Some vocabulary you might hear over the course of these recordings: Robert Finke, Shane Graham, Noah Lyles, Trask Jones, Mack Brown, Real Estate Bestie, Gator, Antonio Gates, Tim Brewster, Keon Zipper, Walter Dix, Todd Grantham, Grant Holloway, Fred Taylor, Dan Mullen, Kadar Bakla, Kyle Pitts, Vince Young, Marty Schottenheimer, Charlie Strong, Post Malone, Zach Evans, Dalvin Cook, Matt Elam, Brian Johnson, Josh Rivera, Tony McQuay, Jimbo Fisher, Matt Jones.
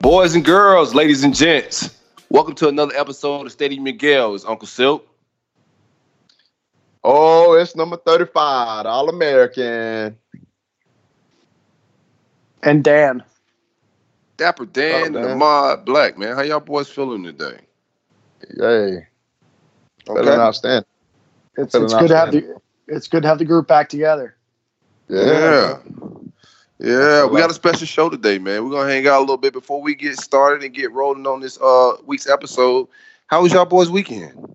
Boys and girls, ladies and gents, welcome to another episode of Stadium and Gale. It's Uncle Silk. Oh, it's number 35, All-American. And Dan. Dapper Dan, and the Mod Black, man. How y'all boys feeling today? Yay. Feeling outstanding. It's good to have the group back together. Yeah. Yeah, we got a special show today, man. We're going to hang out a little bit before we get started and get rolling on this week's episode. How was y'all boys' weekend?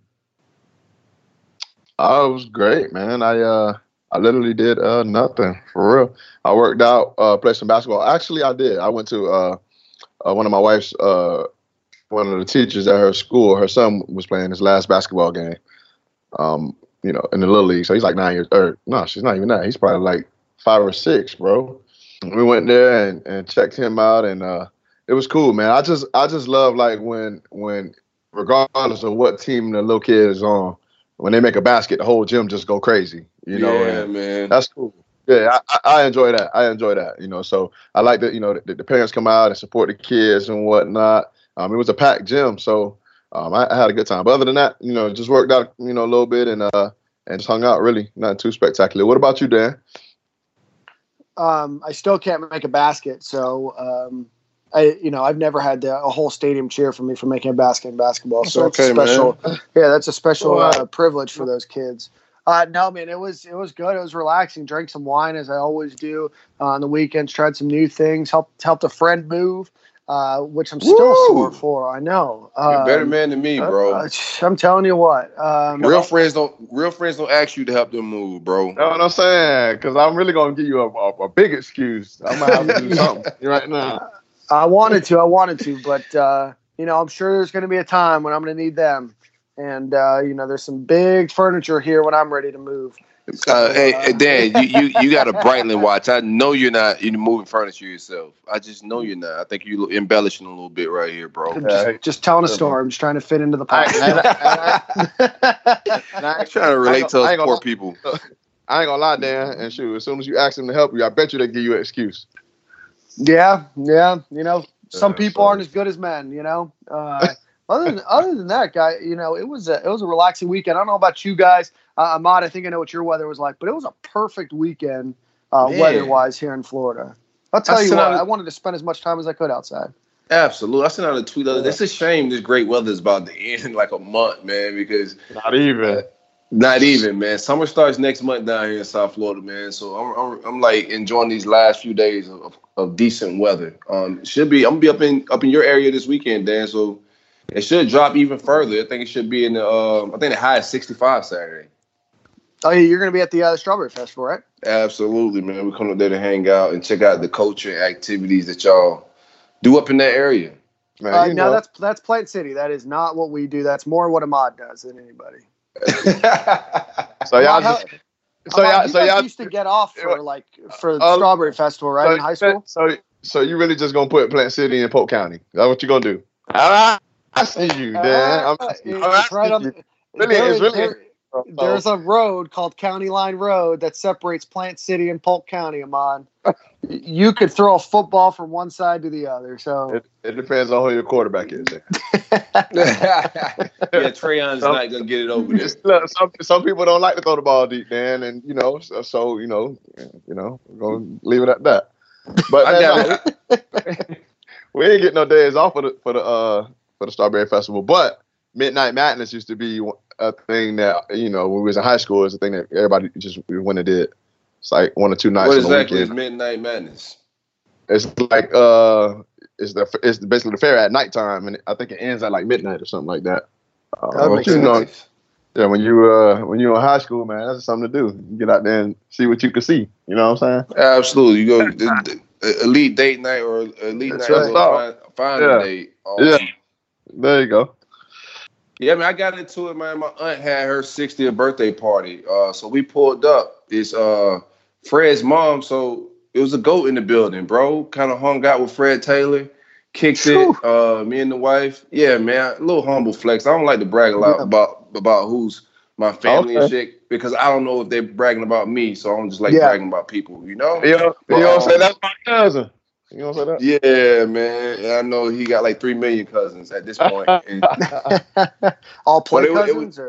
Oh, it was great, man. I literally did nothing, for real. I worked out, played some basketball. Actually, I did. I went to one of my wife's, one of the teachers at her school. Her son was playing his last basketball game, you know, in the Little League. So he's like 9 years, or no, she's not even that. He's probably like 5 or 6, bro. We went there and checked him out, and it was cool, man. I just love, like, when regardless of what team the little kid is on, when they make a basket, the whole gym just go crazy, you know. Yeah, and man, that's cool. Yeah, I enjoy that. You know. So I like that. You know, the parents come out and support the kids and whatnot. It was a packed gym, so I had a good time. But other than that, you know, just worked out, you know, a little bit and just hung out. Really, nothing too spectacular. What about you, Dan? I still can't make a basket, so I've never had a whole stadium cheer for me for making a basket in basketball. So that's okay, special, man. Yeah, that's a special privilege for those kids. No, man, it was good. It was relaxing. Drank some wine as I always do on the weekends. Tried some new things. Helped a friend move, which I'm still sore for. I know. You're a better man than me, bro. I'm telling you what. Real friends don't ask you to help them move, bro. Know what I'm saying? Because I'm really gonna give you a big excuse. I'm gonna have to do something right now. I wanted to, but you know, I'm sure there's gonna be a time when I'm gonna need them. And you know, there's some big furniture here when I'm ready to move. So, hey, Dan, you got a Breitling watch. I know you're moving furniture yourself. I just know you're not. I think you're embellishing a little bit right here, bro. Just telling a story. I'm just trying to fit into the pot. I'm trying to relate to us poor people. I ain't gonna lie, Dan. And shoot, as soon as you ask them to help you, I bet you they give you an excuse. Yeah. You know, some people aren't as good as men. You know. Other than that, guy, you know, it was a relaxing weekend. I don't know about you guys. Ahmad, I think I know what your weather was like, but it was a perfect weekend weather-wise here in Florida. I'll tell you what, I wanted to spend as much time as I could outside. Absolutely. I sent out a tweet. It's a shame this great weather is about to end in like a month, man, because Not even, man. Summer starts next month down here in South Florida, man. So I'm like enjoying these last few days of decent weather. I'm gonna be up in your area this weekend, Dan, so it should drop even further. I think it should be in the the high is 65 Saturday. Oh, yeah, you're going to be at the Strawberry Festival, right? Absolutely, man. We're coming up there to hang out and check out the culture and activities that y'all do up in that area. Man, no, that's Plant City. That is not what we do. That's more what Ahmad does than anybody. You guys used to get off for the Strawberry Festival, right, in high school? So you really just going to put Plant City in Polk County? That's what you're going to do? I see you, Dan. There's a road called County Line Road that separates Plant City and Polk County, Amon. You could throw a football from one side to the other. So it depends on who your quarterback is. Trayon's not gonna get it over there. Look, some people don't like to throw the ball deep, Dan, and you know, so we're gonna leave it at that. But we ain't getting no days off for the Strawberry Festival, but Midnight Madness used to be a thing that, you know, when we was in high school, it's a thing that everybody just went and did. It's like one or two nights. What exactly is Midnight Madness? It's like it's basically the fair at nighttime, and I think it ends at like midnight or something like that. That makes sense. Yeah, when you're in high school, man, that's something to do. You get out there and see what you can see. You know what I'm saying? Absolutely. You go. Elite Date Night or Elite That's Night right. Final yeah. Date. Yeah. There you go. Yeah, I mean, I got into it, man. My aunt had her 60th birthday party. So we pulled up. It's Fred's mom. So it was a goat in the building, bro. Kind of hung out with Fred Taylor. Kicked Whew. It. Me and the wife. Yeah, man. A little humble flex. I don't like to brag a lot yeah. about who's my family okay. and shit, because I don't know if they're bragging about me. So I'm just like yeah. bragging about people, you know? Yeah, you don't say that's my cousin. You know what I'm saying? Yeah, man. I know he got like 3 million cousins at this point. All play cousins?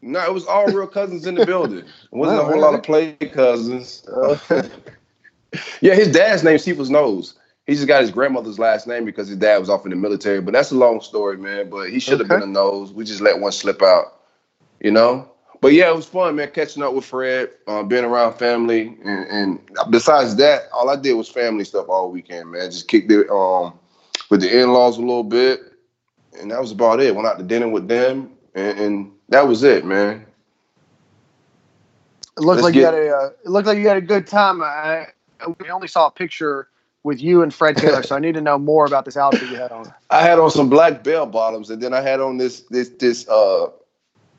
No, it was all real cousins in the building. It wasn't a whole lot of play cousins. Yeah, his dad's name, Cephas Knows. He just got his grandmother's last name because his dad was off in the military. But that's a long story, man. But he should have been a Knows. We just let one slip out, you know? But yeah, it was fun, man, catching up with Fred, being around family. And besides that, all I did was family stuff all weekend, man. Just kicked it with the in-laws a little bit. And that was about it. Went out to dinner with them. And that was it, man. It looked like you had a good time. We only saw a picture with you and Fred Taylor, so I need to know more about this outfit you had on. I had on some black bell bottoms, and then I had on this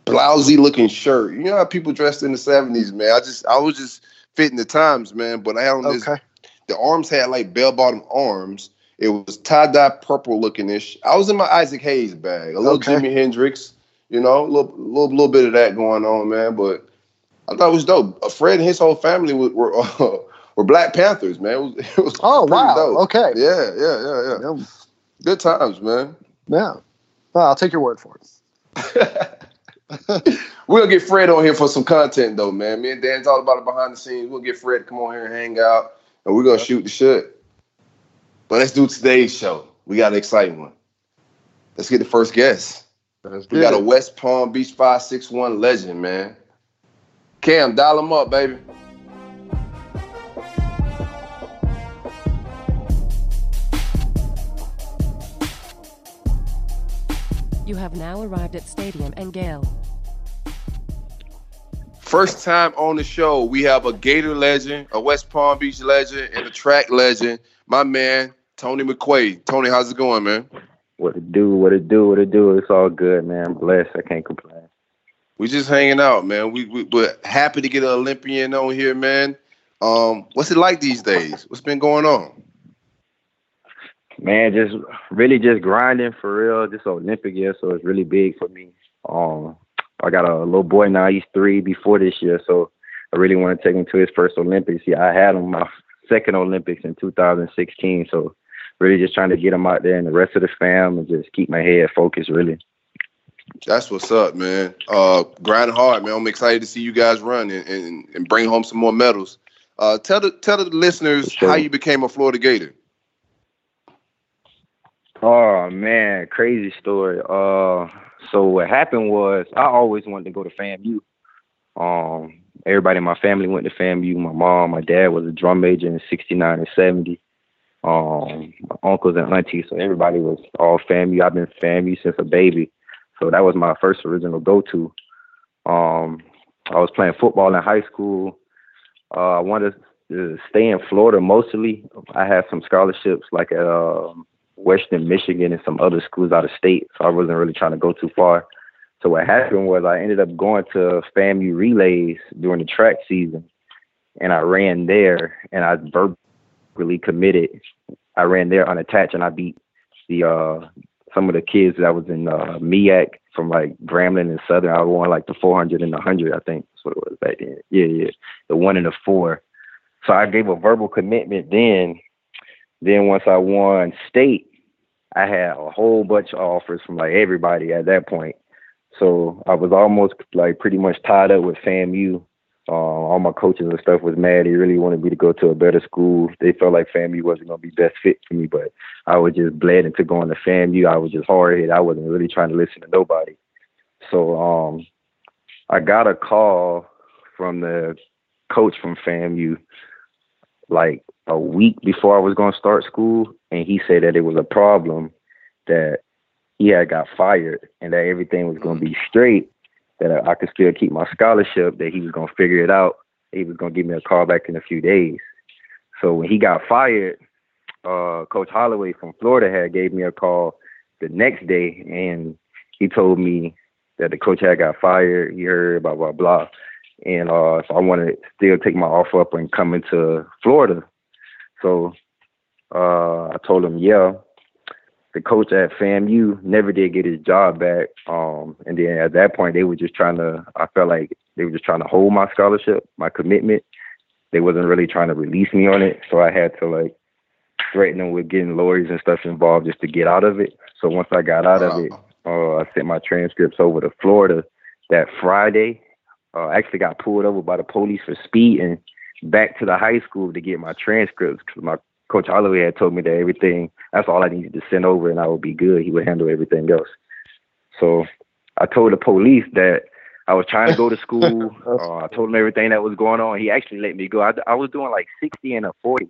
blousy looking shirt. You know how people dressed in the 70s, man. I was just fitting the times, man. But I had on this. The arms had like bell bottom arms. It was tie-dye purple looking ish. I was in my Isaac Hayes bag, a little Jimi Hendrix, you know, a little bit of that going on, man. But I thought it was dope. A Fred and his whole family were Black Panthers, man. It was oh wow, dope. Okay, yeah. Good times, man. Yeah, well, I'll take your word for it. We'll get Fred on here for some content, though, man. Me and Dan's all about it behind the scenes. We'll get Fred to come on here and hang out, and we're gonna shoot the shit. But let's do today's show. We got an exciting one. Let's get the first guest. We got a West Palm Beach 5'6" legend, man. Cam, dial him up, baby. You have now arrived at Stadium and Gale. First time on the show, we have a Gator legend, a West Palm Beach legend, and a track legend, my man, Tony McQuay. Tony, how's it going, man? What it do. It's all good, man. I'm blessed. I can't complain. We just hanging out, man. We're happy to get an Olympian on here, man. What's it like these days? What's been going on? Man, just grinding for real. This Olympic year, so it's really big for me. I got a little boy now. He's 3 before this year, so I really want to take him to his first Olympics. Yeah, I had him my second Olympics in 2016, so really just trying to get him out there and the rest of the fam and just keep my head focused, really. That's what's up, man. Grind hard, man. I'm excited to see you guys run and bring home some more medals. Tell the listeners how you became a Florida Gator. Oh, man, crazy story. So what happened was I always wanted to go to FAMU. Everybody in my family went to FAMU. My mom, my dad was a drum major in 69 and 70. My uncles and aunties, so everybody was all FAMU. I've been FAMU since a baby. So that was my first original go-to. I was playing football in high school. I wanted to stay in Florida mostly. I had some scholarships like at Western Michigan and some other schools out of state, so I wasn't really trying to go too far. So what happened was I ended up going to FAMU relays during the track season, and I ran there, and I verbally committed. I ran there unattached, and I beat the some of the kids that was in MEAC from like Grambling and Southern. I won like the 400 and the 100, I think that's what it was back then. Yeah, the 1 and the 4. So I gave a verbal commitment then. Then once I won state, I had a whole bunch of offers from like everybody at that point. So I was almost like pretty much tied up with FAMU. All my coaches and stuff was mad. They really wanted me to go to a better school. They felt like FAMU wasn't going to be best fit for me, but I was just bled into going to FAMU. I was just hard-headed. I wasn't really trying to listen to nobody. So I got a call from the coach from FAMU like a week before I was going to start school, and he said that it was a problem that he had got fired and that everything was going to be straight, that I could still keep my scholarship, that he was going to figure it out. He was going to give me a call back in a few days. So when he got fired, Coach Holloway from Florida had gave me a call the next day, and he told me that the coach had got fired. He heard blah, blah, blah. And so I wanted to still take my offer up and come into Florida. So I told him, yeah. The coach at FAMU never did get his job back. And then at that point, they were just trying to, I felt like they were just trying to hold my scholarship, my commitment. They wasn't really trying to release me on it. So I had to like threaten them with getting lawyers and stuff involved just to get out of it. So once I got out of it, I sent my transcripts over to Florida that Friday. I actually got pulled over by the police for speeding back to the high school to get my transcripts because my Coach Holloway had told me that everything, that's all I needed to send over and I would be good. He would handle everything else. So I told the police that I was trying to go to school. I told him everything that was going on. He actually let me go. I was doing like 60 and a 40.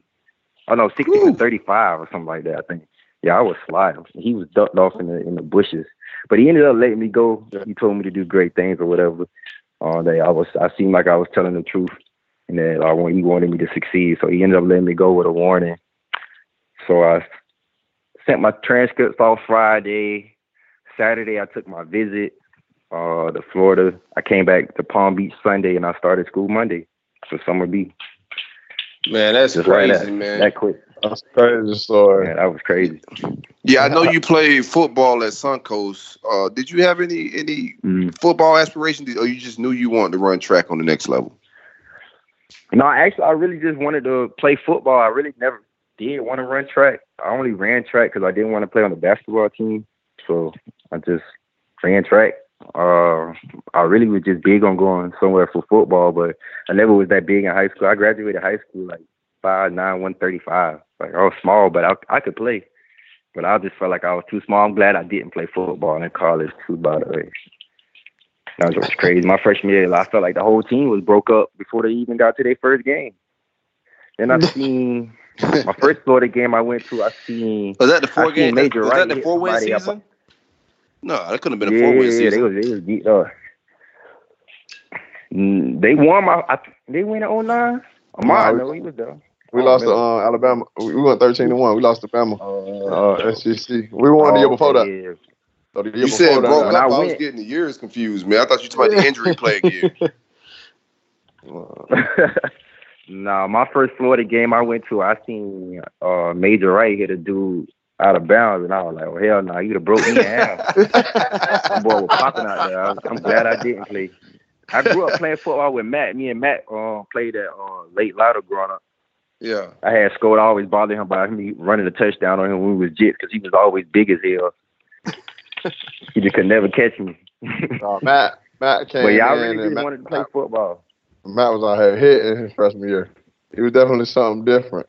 Oh, no, 60 and 35 or something like that, I think. Yeah, I was sliding. He was ducked off in the bushes. But he ended up letting me go. He told me to do great things or whatever. That I seemed like I was telling the truth and that he wanted me to succeed. So he ended up letting me go with a warning. So I sent my transcripts off Friday. Saturday, I took my visit to Florida. I came back to Palm Beach Sunday, and I started school Monday for Summer B. Man, that's just crazy, right man. That quick. That's a crazy story. Man, that was crazy. Yeah, I know you played football at Suncoast. Did you have any football aspirations, or you just knew you wanted to run track on the next level? No, actually, I really just wanted to play football. I really never did want to run track. I only ran track because I didn't want to play on the basketball team. So I just ran track. I really was just big on going somewhere for football, but I never was that big in high school. I graduated high school like 5'9", 135. Like, I was small, but I could play. But I just felt like I was too small. I'm glad I didn't play football in college too, by the way. That was crazy. My freshman year, I felt like the whole team was broke up before they even got to their first game. Then I seen... My first Florida game I went to, I seen. Was that the four game? Major Wright. Was that the 4-win season? No, that couldn't have been a 4-win season. Yeah, they was deep. They won my. They win in 09. I know he was there. We lost to Alabama. We went 13-1. We lost to Bama. SEC. We won the year before that. Yeah. So the year you before said broke up. I was getting the years confused, man. I thought you talked about the injury plague year. Nah, my first Florida game I went to, I seen Major Wright hit a dude out of bounds, and I was like, "Oh hell no, you'd have broke me in half." That boy was popping out there. I'm glad I didn't play. I grew up playing football with Matt. Me and Matt played at Late Lotto growing up. Yeah, I had scored. I always bothered him by him running a touchdown on him when we was jits because he was always big as hell. He just could never catch me. Matt came. But yeah, I really just wanted to play football. Matt was out here hitting his freshman year. It was definitely something different.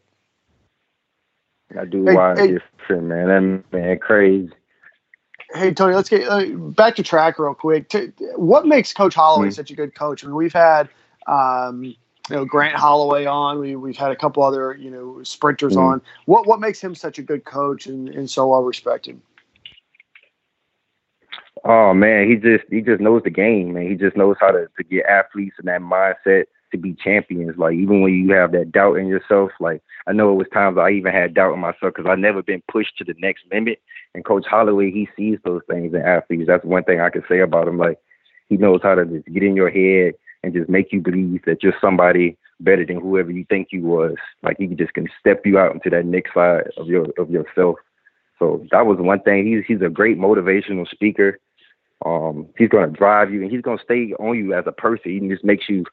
I do different, man. That man crazy. Hey, Tony, let's get back to track real quick. What makes Coach Holloway such a good coach? I mean, we've had Grant Holloway on. We've had a couple other sprinters on. What makes him such a good coach and so well respected? Oh man, he just knows the game, man. He just knows how to get athletes in that mindset to be champions. Like even when you have that doubt in yourself, like I know it was times I even had doubt in myself because I've never been pushed to the next limit. And Coach Holloway, he sees those things in athletes. That's one thing I can say about him. Like he knows how to just get in your head and just make you believe that you're somebody better than whoever you think you was. Like he just can step you out into that next side of yourself. So that was one thing. He's a great motivational speaker. He's going to drive you and he's going to stay on you as a person. He just makes you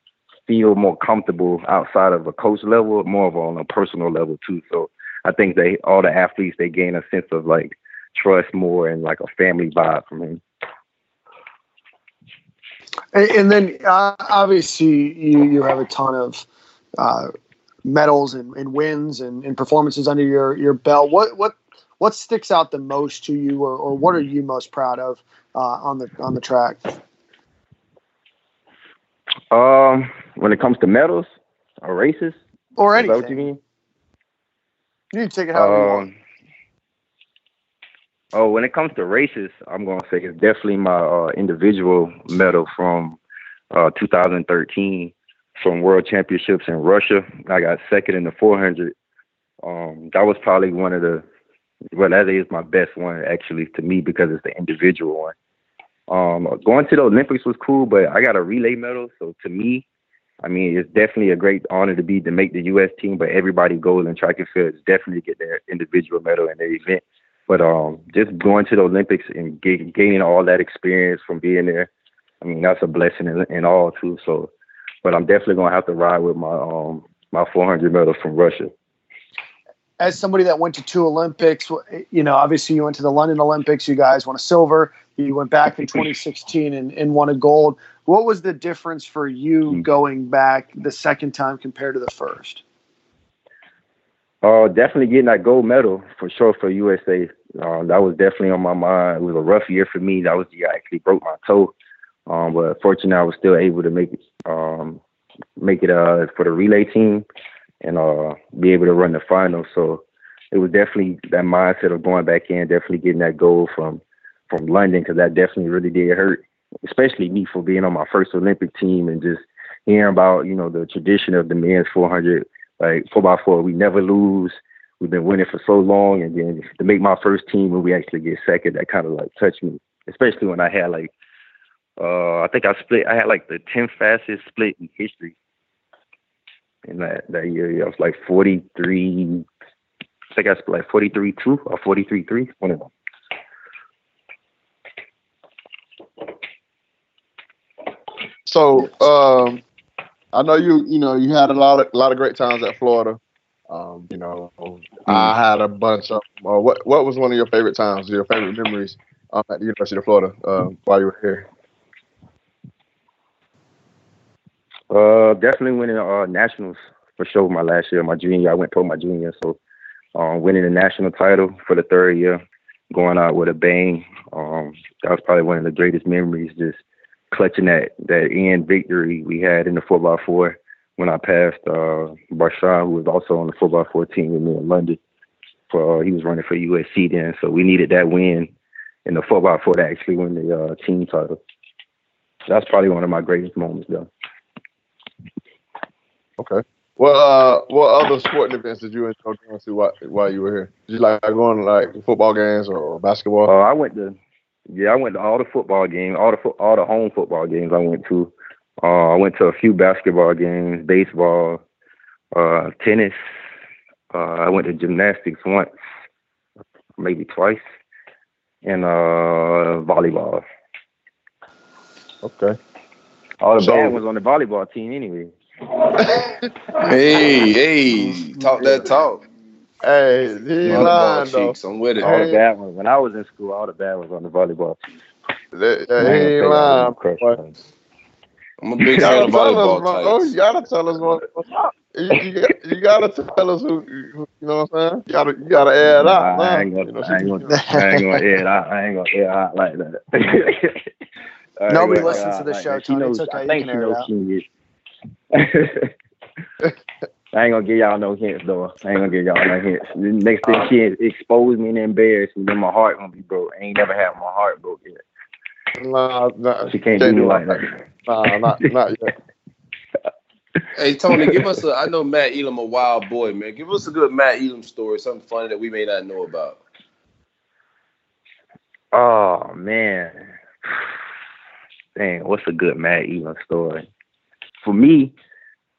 feel more comfortable outside of a coach level, more of on a personal level too. So I think all the athletes, they gain a sense of like trust more and like a family vibe from him. And then obviously you have a ton of medals and wins and performances under your belt. What sticks out the most to you, or what are you most proud of on the track? When it comes to medals or races, or anything, is that what you mean? You can take it however you want. When it comes to races, I'm gonna say it's definitely my individual medal from 2013 from world championships in Russia. I got second in the 400. That was probably one of the, well, that is my best one actually to me because it's the individual one. Going to the Olympics was cool, but I got a relay medal. So to me, I mean, it's definitely a great honor to make the U.S. team, but everybody goes in track and field is definitely get their individual medal in their event. But just going to the Olympics and gaining all that experience from being there, I mean, that's a blessing in all too. So, but I'm definitely going to have to ride with my my 400 medal from Russia. As somebody that went to two Olympics, you know, obviously you went to the London Olympics, you guys won a silver, you went back in 2016 and won a gold. What was the difference for you going back the second time compared to the first? Definitely getting that gold medal for sure for USA. That was definitely on my mind. It was a rough year for me. That was the year I actually broke my toe. But fortunately, I was still able to make it for the relay team and be able to run the final. So it was definitely that mindset of going back in, definitely getting that goal from London, because that definitely really did hurt, especially me for being on my first Olympic team and just hearing about, you know, the tradition of the men's 400, like 4x4, we never lose. We've been winning for so long. And then to make my first team when we actually get second, that kind of like touched me, especially when I had like, I had like the 10th fastest split in history. In that year, I was like 43, I think I split like 43.2 or 43.3, one of them. So I know you had a lot of great times at Florida. I had a bunch of. What was one of your favorite times? Your favorite memories at the University of Florida while you were here? Definitely winning nationals for sure. My last year, my junior year, I went pro my junior. So winning the national title for the third year, going out with a bang. That was probably one of the greatest memories. Just clutching that end victory we had in the 4x4 when I passed Barshaw, who was also on the 4x4 team with me in London. He was running for USC then, so we needed that win in the 4x4 to actually win the team title. That's probably one of my greatest moments, though. Okay. Well, what other sporting events did you enjoy going to while you were here? Did you like going to like football games or basketball? I went to all the football games, all the home football games I went to. I went to a few basketball games, baseball, tennis. I went to gymnastics once, maybe twice, and volleyball. Okay. All the bad ones on the volleyball team anyway. hey, talk that talk. Hey, I'm with it. All the bad ones. When I was in school, all the bad ones on the volleyball team. Hey, I'm a big fan of volleyball types. You gotta tell us what's up. You gotta tell us who. You know what I'm saying? You gotta add up. I ain't gonna add out like that. Nobody listens to the show, Tony. It's okay. I think she knows. I ain't gonna give y'all no hints, though. The next thing she exposed me and embarrassed me, then my heart gonna be broke. I ain't never had my heart broke yet. Nah, she can't do me like that. Nah, not yet. Hey, Tony, give us I know Matt Elam, a wild boy, man. Give us a good Matt Elam story, something funny that we may not know about. Oh, man. Dang, what's a good Matt Elam story? For me,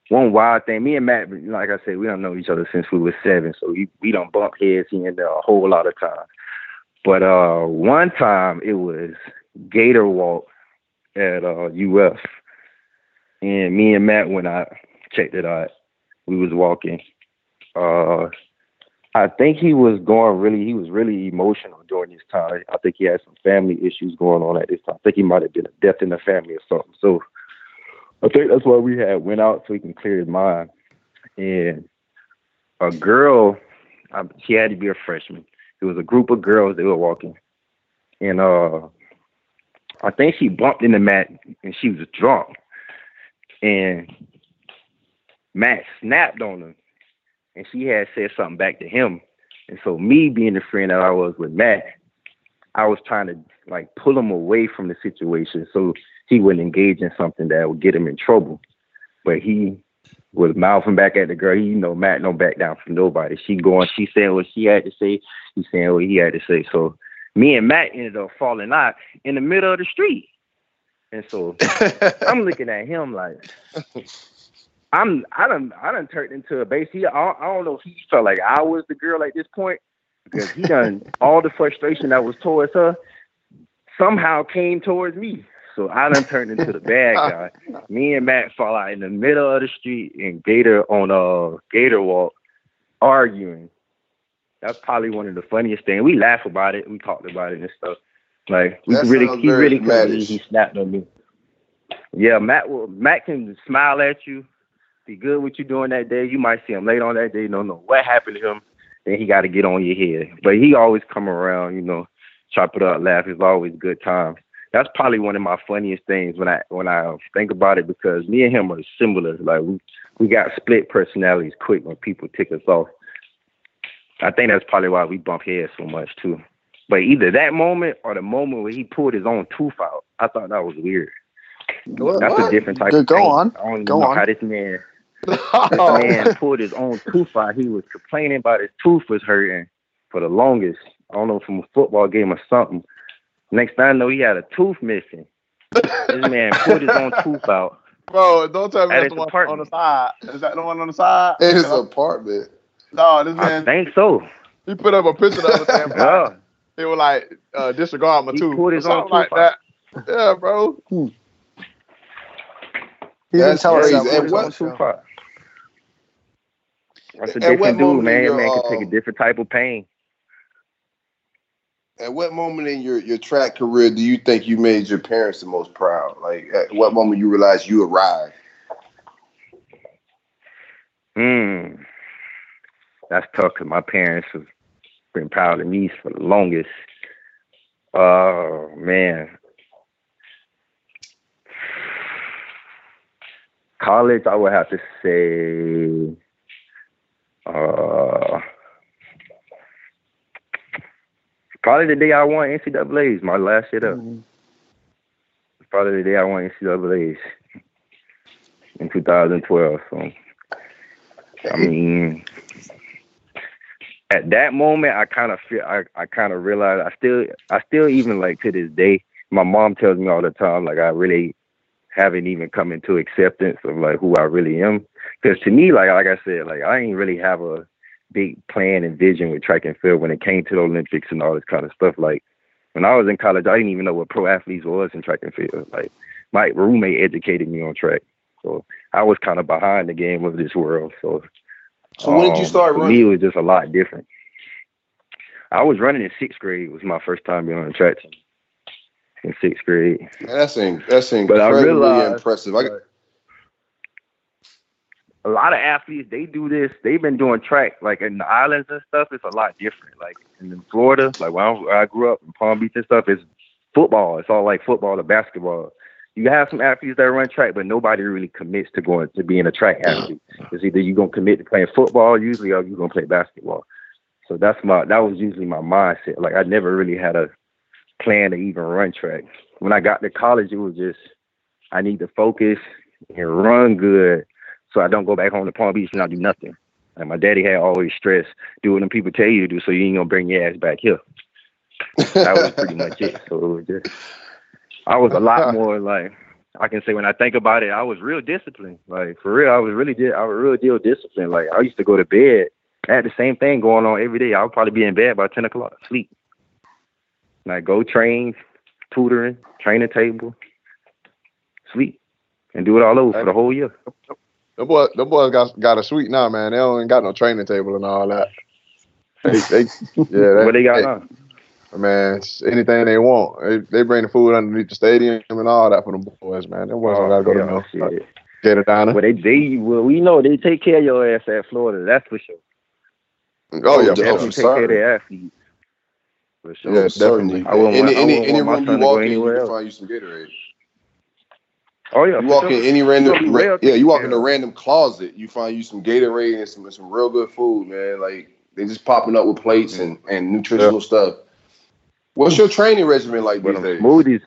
one wild thing, me and Matt, like I said, we don't know each other since we were 7, so we don't bump heads here and there a whole lot of times. But one time it was Gator Walk at UF, and me and Matt went out, checked it out. We was walking. I think he was really emotional during this time. I think he had some family issues going on at this time. I think he might have been a death in the family or something. So I think that's why we had went out so he can clear his mind. And a girl, she had to be a freshman. It was a group of girls that were walking. And I think she bumped into Matt, and she was drunk. And Matt snapped on her, and she had said something back to him. And so me being the friend that I was with Matt, I was trying to, like, pull him away from the situation so he wouldn't engage in something that would get him in trouble. but he was mouthing back at the girl. He, you know, Matt don't back down from nobody. She going, she saying what she had to say. He saying what he had to say. So me and Matt ended up falling out in the middle of the street. And so I'm looking at him like, I done turned into a base. I don't know if he felt like I was the girl at this point, because he done all the frustration that was towards her somehow came towards me. So I done turned into the bad guy. Me and Matt fall out in the middle of the street and Gator on a Gator walk arguing. That's probably one of the funniest things. We laugh about it. We talked about it and stuff. Like he really couldn't believe he snapped on me. Yeah, Matt can smile at you, be good what you're doing that day. You might see him later on that day. You don't know what happened to him. Then he got to get on your head. But he always come around, you know, chop it up, laugh. It's always good times. That's probably one of my funniest things when I think about it, because me and him are similar. Like we got split personalities quick when people tick us off. I think that's probably why we bump heads so much too. But either that moment or the moment where he pulled his own tooth out, I thought that was weird. What? That's a different type of thing. On. I don't even know how this man pulled his own tooth out. He was complaining about his tooth was hurting for the longest. I don't know, from a football game or something. Next thing I know, he had a tooth missing. This man pulled his own tooth out. Bro, don't tell me that's the one on the side. Is that the one on the side? In his apartment. No, this man. I think so. He put up a picture of the damn guy. They were like, disregard my tooth. He pulled his own tooth like out. That. Yeah, bro. That's crazy. And what? That's a different dude, man. Your, man can take a different type of pain. At what moment in your track career do you think you made your parents the most proud? Like, at what moment you realized you arrived? That's tough, because my parents have been proud of me for the longest. Oh, man. College, I would have to say... probably the day I won NCAAs, my last year up. Mm-hmm. Probably the day I won NCAAs in 2012. So, I mean, at that moment, I kind of realized I still even like to this day. My mom tells me all the time, like, I really haven't even come into acceptance of like who I really am. Because to me, like I said, like I ain't really have a big plan and vision with track and field when it came to the Olympics and all this kind of stuff. Like when I was in college, I didn't even know what pro athletes was in track and field. Like my roommate educated me on track, so I was kind of behind the game of this world. So when did you start running? For me, it was just a lot different. I was running in sixth grade. It was my first time being on the track team in sixth grade. Man, that's incredibly impressive. A lot of athletes, they do this. They've been doing track, like in the islands and stuff. It's a lot different. Like in Florida, like where I grew up in Palm Beach and stuff, it's football. It's all like football or basketball. You have some athletes that run track, but nobody really commits to going to being a track athlete. It's either you're gonna commit to playing football usually, or you're gonna play basketball. So that was usually my mindset. Like I never really had a plan to even run track. When I got to college, it was just I need to focus and run good, so I don't go back home to Palm Beach and not do nothing. Like my daddy had always stressed, do what them people tell you to do, so you ain't gonna bring your ass back here. That was pretty much it. So it was just, I was a lot more like, I can say when I think about it, I was real disciplined. Like for real, I was real disciplined. Like I used to go to bed. I had the same thing going on every day. I would probably be in bed by 10 o'clock, sleep. And I go train, tutoring, training table, sleep, and do it all over for the whole year. The boys got a suite now, man. They don't even got no training table and all that. What they got now? Man, anything they want. They bring the food underneath the stadium and all that for them boys, man. Them boys don't gotta go to no Gator Diner. Well, we know they take care of your ass at Florida. That's for sure. Oh yeah, definitely take care of their athletes. For sure, yeah, definitely. Any room you walk in, you can find you some Gatorade. Oh yeah, you walk in any random in a random closet, you find you some Gatorade and some real good food, man. Like they just popping up with plates and nutritional stuff. What's your training regimen like these days? Smoothies.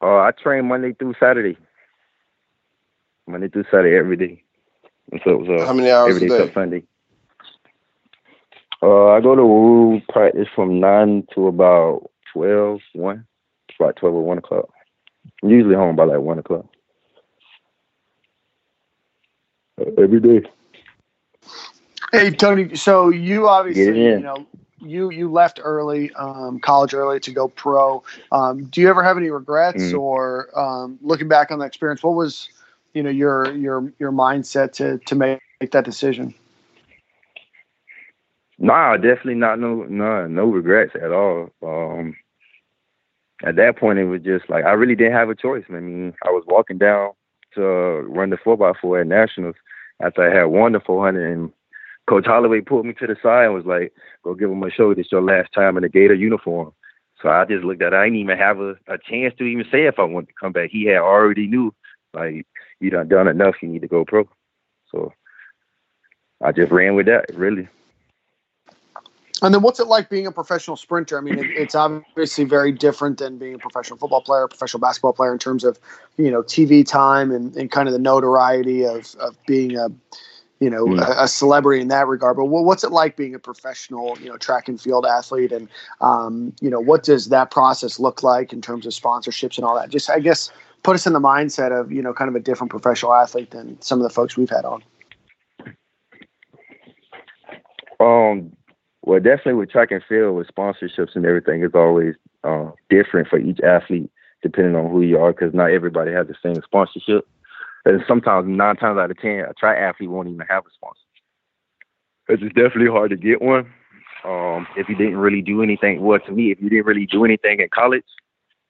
I train Monday through Saturday. Monday through Saturday, every day. And so it was how many hours every day till Sunday. I go to Woo practice from 9 to about 12, 1. It's like 12 or 1 o'clock. I'm usually home by like 1 o'clock. Every day. Hey, Tony, so you obviously, you know, you left early, college early to go pro. Do you ever have any regrets or looking back on that experience, what was, you know, your mindset to make that decision? Nah, definitely not. No regrets at all. At that point, it was just like I really didn't have a choice. I mean, I was walking down to run the 4x4 at Nationals after I had won the 400, and Coach Holloway pulled me to the side and was like, "Go give him a show. This your last time in a Gator uniform." So I just looked at it. I didn't even have a chance to even say if I wanted to come back. He had already knew, like, you done enough. You need to go pro. So I just ran with that, really. And then what's it like being a professional sprinter? I mean, it's obviously very different than being a professional football player, professional basketball player in terms of, you know, TV time and kind of the notoriety of being a, you know, a celebrity in that regard. But what's it like being a professional, you know, track and field athlete? And, you know, what does that process look like in terms of sponsorships and all that? Just, I guess, put us in the mindset of, you know, kind of a different professional athlete than some of the folks we've had on. Well, definitely with track and field, with sponsorships and everything, it's always different for each athlete, depending on who you are, because not everybody has the same sponsorship. And sometimes, 9 times out of 10, a triathlete won't even have a sponsor. It's definitely hard to get one. If you didn't really do anything, well, to me, if you didn't really do anything in college,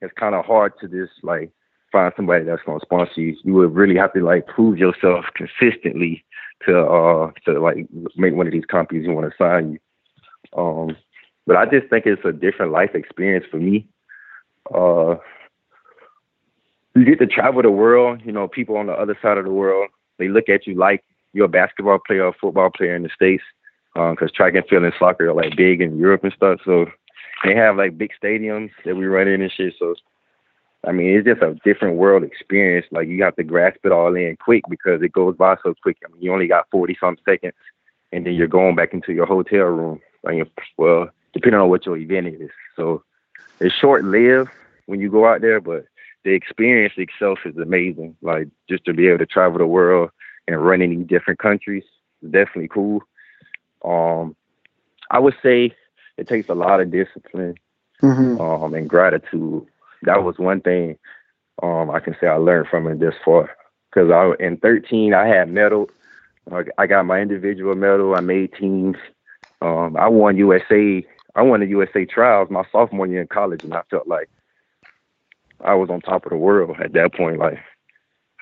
it's kind of hard to just, like, find somebody that's going to sponsor you. You would really have to, like, prove yourself consistently to like, make one of these companies you want to sign you. But I just think it's a different life experience for me. You get to travel the world, you know, people on the other side of the world, they look at you like you're a basketball player or football player in the States, because track and field and soccer are like big in Europe and stuff. So they have like big stadiums that we run in and shit. So, I mean, it's just a different world experience. Like you have to grasp it all in quick because it goes by so quick. I mean, you only got 40 some seconds and then you're going back into your hotel room. Like, well, depending on what your event is. So it's short-lived when you go out there, but the experience itself is amazing. Like, just to be able to travel the world and run in these different countries is definitely cool. I would say it takes a lot of discipline and gratitude. That was one thing I can say I learned from it this far. Because in 13, I had medal. I got my individual medal. I made teams. I won the USA trials my sophomore year in college, and I felt like I was on top of the world at that point. Like,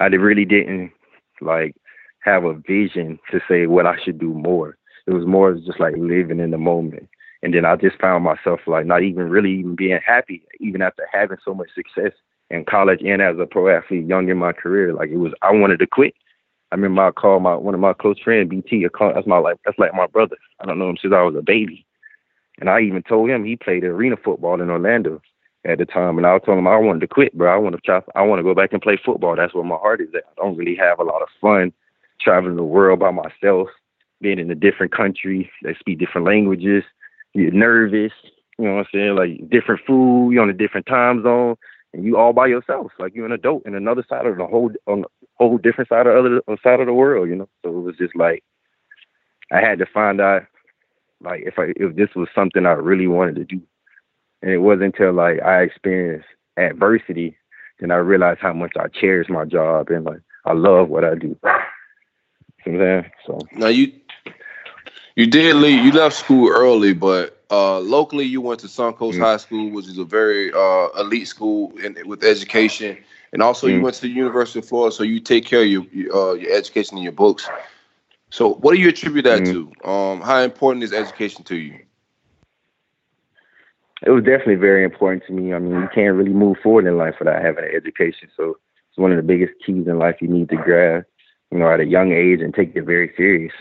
I really didn't, like, have a vision to say what I should do more. It was more just, like, living in the moment. And then I just found myself, like, not even really even being happy, even after having so much success in college and as a pro athlete young in my career. Like, I wanted to quit. I remember I called one of my close friends, BT. That's like my brother. I don't know him since I was a baby. And I even told him, he played arena football in Orlando at the time. And I told him I wanted to quit, bro. I want to go back and play football. That's where my heart is at. I don't really have a lot of fun traveling the world by myself, being in a different country. They speak different languages. You're nervous. You know what I'm saying? Like, different food. You're on a different time zone. And you all by yourself, like you're an adult in another side of the whole, on a whole different side of the world, you know. So it was just like I had to find out, like, if this was something I really wanted to do. And it wasn't until like I experienced adversity, then I realized how much I cherish my job and like I love what I do. You know what I'm saying? So now you did leave. You left school early, but. Locally, you went to Suncoast High School, which is a very elite school with education, and also you went to the University of Florida, so you take care of your education and your books. So what do you attribute that to? How important is education to you? It was definitely very important to me. I mean, you can't really move forward in life without having an education, so it's one of the biggest keys in life you need to grab, you know, at a young age and take it very serious.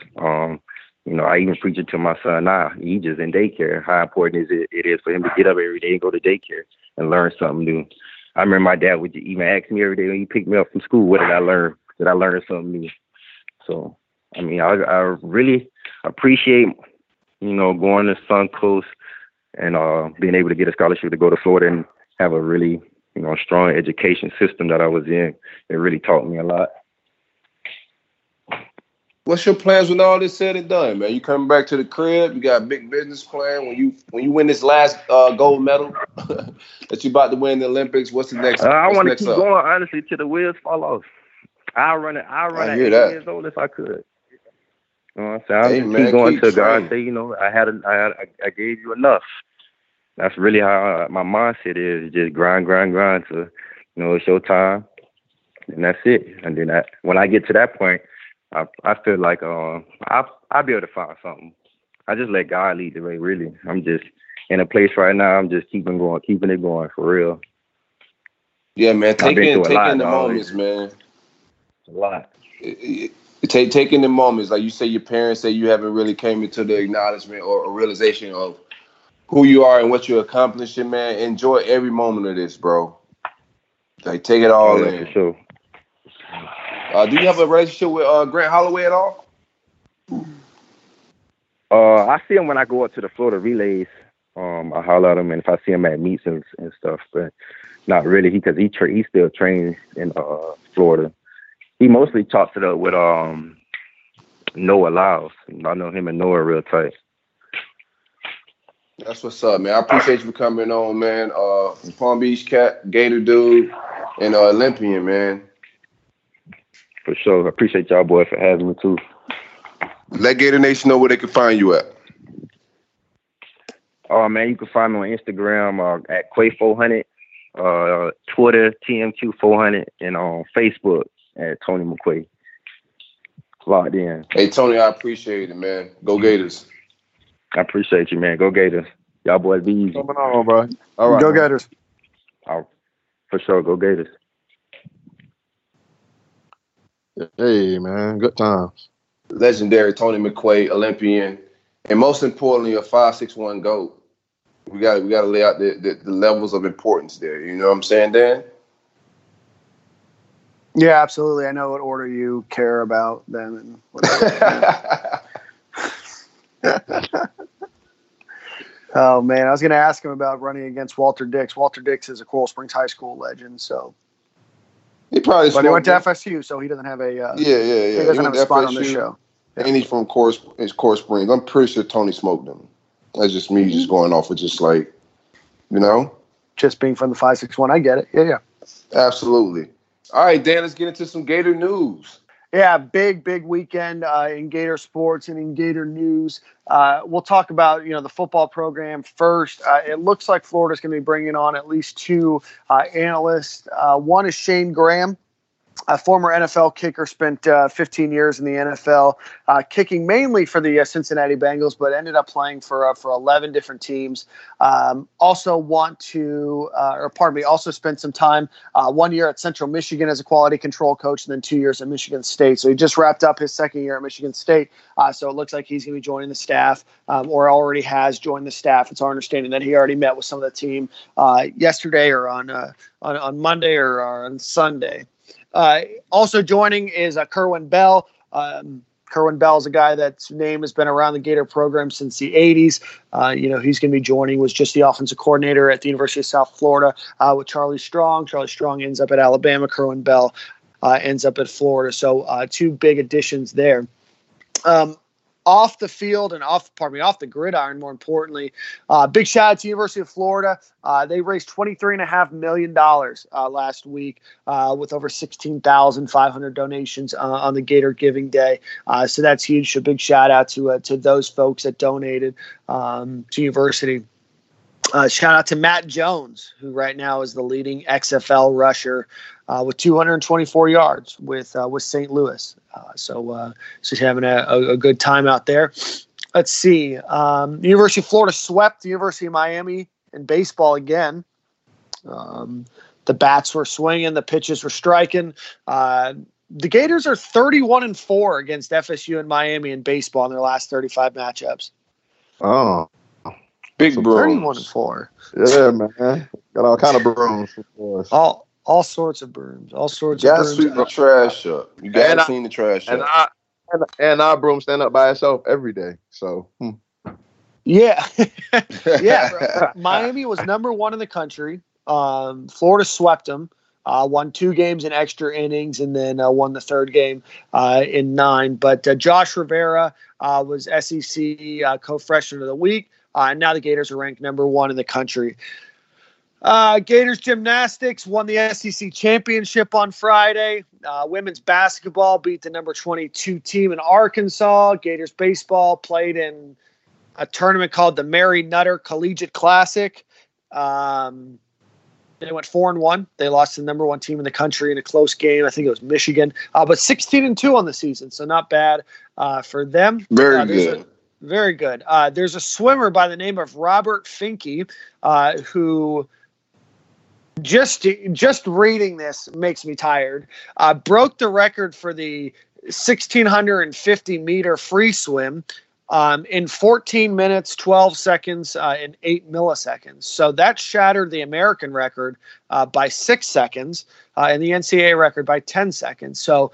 You know, I even preach it to my son now. He just in daycare. How important it is for him to get up every day and go to daycare and learn something new. I remember my dad would even ask me every day when he picked me up from school, what did I learn? that I learned something new. So, I mean, I really appreciate, you know, going to Suncoast and being able to get a scholarship to go to Florida and have a really, you know, strong education system that I was in. It really taught me a lot. What's your plans when all this said and done, man? You coming back to the crib? You got a big business plan when you win this last gold medal that you about to win in the Olympics. What's the next? I want to keep going, honestly, till the wheels fall off. I'll run it at 8 years old if I could. You know what I'm saying? Hey, man, keep going till God say, you know, I gave you enough. That's really how my mindset is. Just grind. To, you know, it's your time, and that's it. And then when I get to that point, I feel like I'll be able to find something. I just let God lead the way, really. I'm just in a place right now. I'm just keeping it going for real. Yeah, man. Taking the moments, man. It's a lot. Taking the moments, like you say, your parents say you haven't really came into the acknowledgement or realization of who you are and what you're accomplishing, man. Enjoy every moment of this, bro. Like, take it all in. For sure. Do you have a relationship with Grant Holloway at all? I see him when I go up to the Florida relays. I holler at him, and if I see him at meets and stuff, but not really. Because he still trains in Florida. He mostly chops it up with Noah Lyles. I know him and Noah real tight. That's what's up, man. I appreciate you for coming on, man. Palm Beach cat, Gator dude, and Olympian, man. For sure. I appreciate y'all, boy, for having me, too. Let Gator Nation know where they can find you at. Oh, man, you can find me on Instagram at Quay400, Twitter, TMQ400, and on Facebook at Tony McQuay. Locked in. Hey, Tony, I appreciate it, man. Go Gators. I appreciate you, man. Go Gators. Y'all, boys, be easy. Coming on, bro. All right. Go Gators. Oh, for sure. Go Gators. Hey, man, good times. Legendary Tony McQuay, Olympian, and most importantly, a 5'6" GOAT. We gotta lay out the levels of importance there. You know what I'm saying, Dan? Yeah, absolutely. I know what order you care about them and whatever. Oh man, I was gonna ask him about running against Walter Dix. Walter Dix is a Coral Springs High School legend, so. He probably but he went to FSU, so he doesn't have a yeah. He doesn't have a spot on this show. Yeah. And he's from Coral Springs. I'm pretty sure Tony smoked him. That's just me just going off with just like, you know? Just being from the 561. I get it. Yeah. Absolutely. All right, Dan, let's get into some Gator news. Yeah, big weekend in Gator sports and in Gator news. We'll talk about, you know, the football program first. It looks like Florida's going to be bringing on at least two analysts. One is Shane Graham, a former NFL kicker, spent 15 years in the NFL, kicking mainly for the Cincinnati Bengals, but ended up playing for 11 different teams. Also spent some time 1 year at Central Michigan as a quality control coach, and then 2 years at Michigan State. So he just wrapped up his second year at Michigan State. So it looks like he's going to be joining the staff, or already has joined the staff. It's our understanding that he already met with some of the team yesterday or on Monday or on Sunday. Also joining is Kerwin Bell. Kerwin Bell is a guy that's name has been around the Gator program since the 80s. You know, he's going to be joining, was just the offensive coordinator at the University of South Florida with Charlie Strong. Charlie Strong ends up at Alabama. Kerwin Bell ends up at Florida. So two big additions there. Off the field and off the gridiron, more importantly. Big shout out to University of Florida. They raised $23.5 million last week with over 16,500 donations on the Gator Giving Day. So that's huge. So big shout out to those folks that donated to University. Shout out to Matt Jones, who right now is the leading XFL rusher with 224 yards with St. Louis. So he's having a good time out there. Let's see. University of Florida swept the University of Miami in baseball again. The bats were swinging. The pitches were striking. The Gators are 31-4 against FSU and Miami in baseball in their last 35 matchups. Oh. Big brooms. 31-4. Yeah, man. Got all kind of brooms. All all sorts of brooms, all sorts of brooms. You gotta sweep the trash up. You gotta clean the trash up. And our broom stand up by itself every day. So yeah, yeah. Miami was number one in the country. Florida swept them. Won two games in extra innings, and then won the third game in nine. But Josh Rivera was SEC co-freshman of the week. And now the Gators are ranked number one in the country. Gators gymnastics won the SEC championship on Friday. Women's basketball beat the number 22 team in Arkansas. Gators baseball played in a tournament called the Mary Nutter Collegiate Classic. They went 4-1. They lost to the number one team in the country in a close game. I think it was Michigan. But 16-2 on the season, so not bad for them. Very good. There's a swimmer by the name of Robert Finke who just reading this makes me tired. Broke the record for the 1,650 meter free swim in 14 minutes, 12 seconds, and 8 milliseconds. So that shattered the American record by 6 seconds and the NCAA record by 10 seconds. So,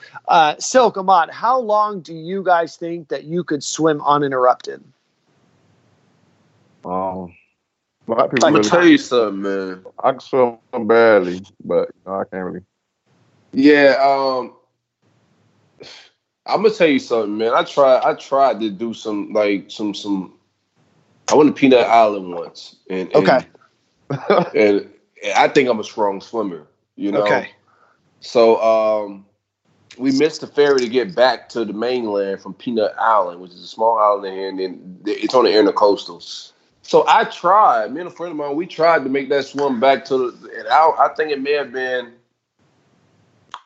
Silk, Ahmad, how long do you guys think that you could swim uninterrupted? I'm going to tell you something, man. I can swim barely, but I can't really. Yeah, I'm gonna tell you something, man. I tried to do some. I went to Peanut Island once, and I think I'm a strong swimmer, you know. Okay. So we missed the ferry to get back to the mainland from Peanut Island, which is a small island here, and then it's on the intercoastal. So I tried. Me and a friend of mine, we tried to make that swim back to the. And I think it may have been,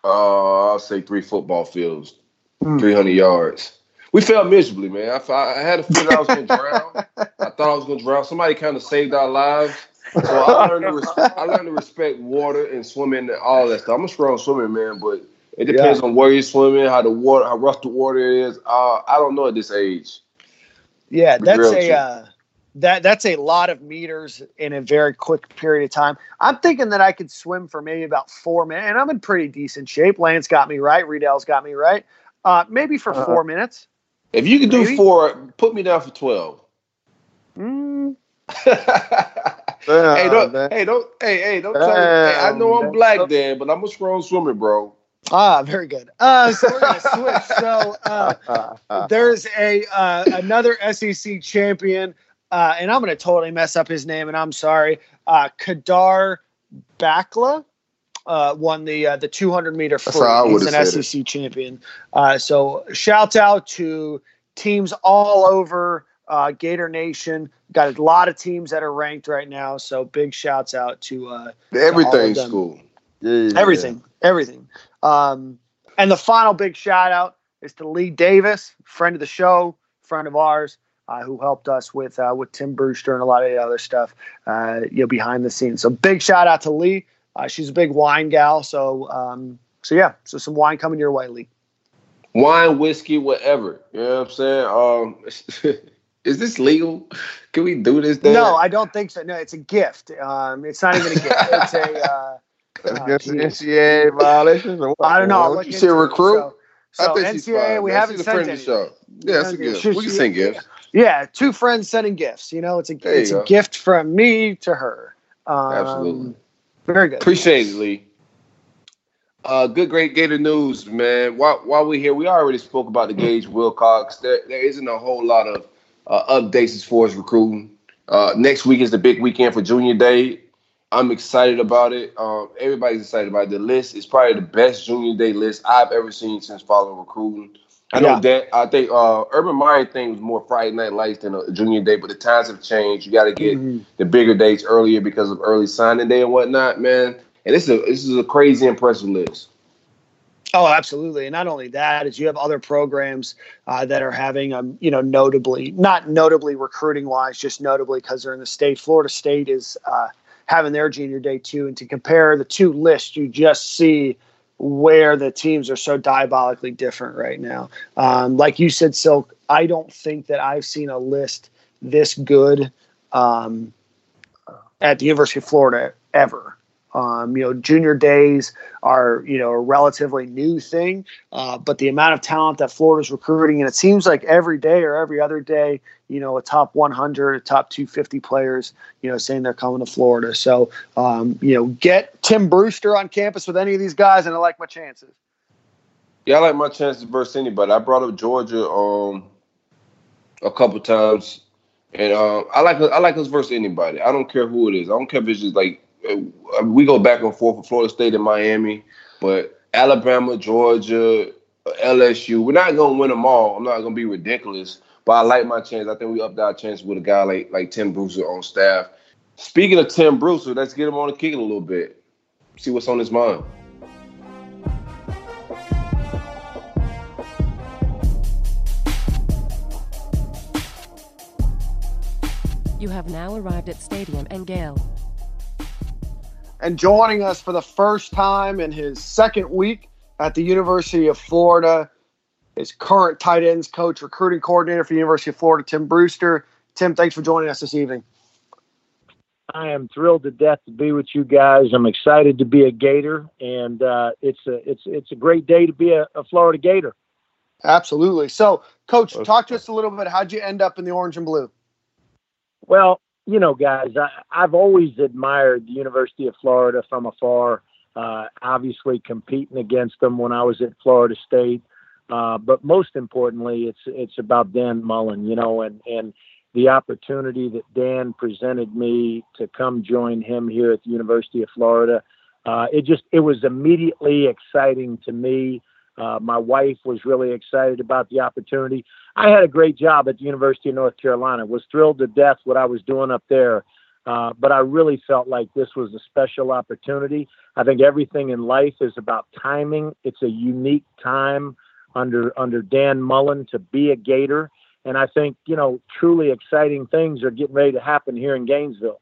I'll say 3 football fields. 300 yards. We failed miserably, man. I had a feeling I was going to drown. I thought I was going to drown. Somebody kind of saved our lives. So I learned to respect water and swimming and all that stuff. I'm a strong swimmer, man, but it depends on where you're swimming, how rough the water is. I don't know at this age. Yeah, that's a lot of meters in a very quick period of time. I'm thinking that I could swim for maybe about 4 minutes, and I'm in pretty decent shape. Lance got me right. Riedell's got me right. Maybe for 4 minutes. If you can do 4, put me down for 12. Hey, don't tell me. Hey, I know I'm black, Dan, but I'm a strong swimmer, bro. Ah, very good. So we're gonna switch. So there's a another SEC champion, and I'm gonna totally mess up his name, and I'm sorry. Kadar Bakla. Won the 200 meter free. He's an SEC champion. So shout out to teams all over Gator Nation. Got a lot of teams that are ranked right now. So big shouts out to everything school. Yeah. Everything. And the final big shout out is to Lee Davis, friend of the show, friend of ours. Who helped us with Tim Brewster and a lot of the other stuff behind the scenes. So big shout out to Lee. She's a big wine gal, so some wine coming your way, Lee. Wine, whiskey, whatever. You know what I'm saying? Is this legal? Can we do this? Dad? No, I don't think so. No, it's a gift. It's not even a gift. It's a NCAA violation. I don't know. You should recruit. So NCAA, we haven't sent any. Yeah, that's a gift. We can send gifts. Yeah, 2 friends sending gifts. You know, it's a gift from me to her. Absolutely. Very good. Appreciate it, Lee. Great Gator news, man. While we're here, we already spoke about the Gage Wilcox. There isn't a whole lot of updates as far as recruiting. Next week is the big weekend for Junior Day. I'm excited about it. Everybody's excited about it. The list is probably the best Junior Day list I've ever seen since following recruiting. I know that. I think Urban Meyer thing was more Friday Night Lights than a Junior Day, but the times have changed. You got to get the bigger dates earlier because of early signing day and whatnot, man. And this is a crazy impressive list. Oh, absolutely. And not only that, is you have other programs that are having, not notably recruiting wise, just notably because they're in the state. Florida State is having their Junior Day too. And to compare the two lists, you just see where the teams are so diabolically different right now. Like you said, Silk, I don't think that I've seen a list this good at the University of Florida ever. Junior days are, a relatively new thing, but the amount of talent that Florida's recruiting, and it seems like every day or every other day, a top 100, a top 250 players, saying they're coming to Florida. So, get Tim Brewster on campus with any of these guys, and I like my chances. Yeah, I like my chances versus anybody. I brought up Georgia a couple times, and I like us versus anybody. I don't care who it is. I don't care if it's just like, we go back and forth with Florida State and Miami, but Alabama, Georgia, LSU, we're not going to win them all. I'm not going to be ridiculous, but I like my chance. I think we upped our chance with a guy like Tim Brewster on staff. Speaking of Tim Brewster, let's get him on the kick a little bit, see what's on his mind. You have now arrived at Stadium and Gale. And joining us for the first time in his second week at the University of Florida is current tight ends coach, recruiting coordinator for the University of Florida, Tim Brewster. Tim, thanks for joining us this evening. I am thrilled to death to be with you guys. I'm excited to be a Gator, and it's a great day to be a Florida Gator. Absolutely. So, Coach, talk to us a little bit. How'd you end up in the orange and blue? Well, guys, I've always admired the University of Florida from afar, obviously competing against them when I was at Florida State. But most importantly, it's about Dan Mullen, and the opportunity that Dan presented me to come join him here at the University of Florida. It was immediately exciting to me. My wife was really excited about the opportunity. I had a great job at the University of North Carolina, was thrilled to death what I was doing up there. But I really felt like this was a special opportunity. I think everything in life is about timing. It's a unique time under Dan Mullen to be a Gator. And I think, truly exciting things are getting ready to happen here in Gainesville.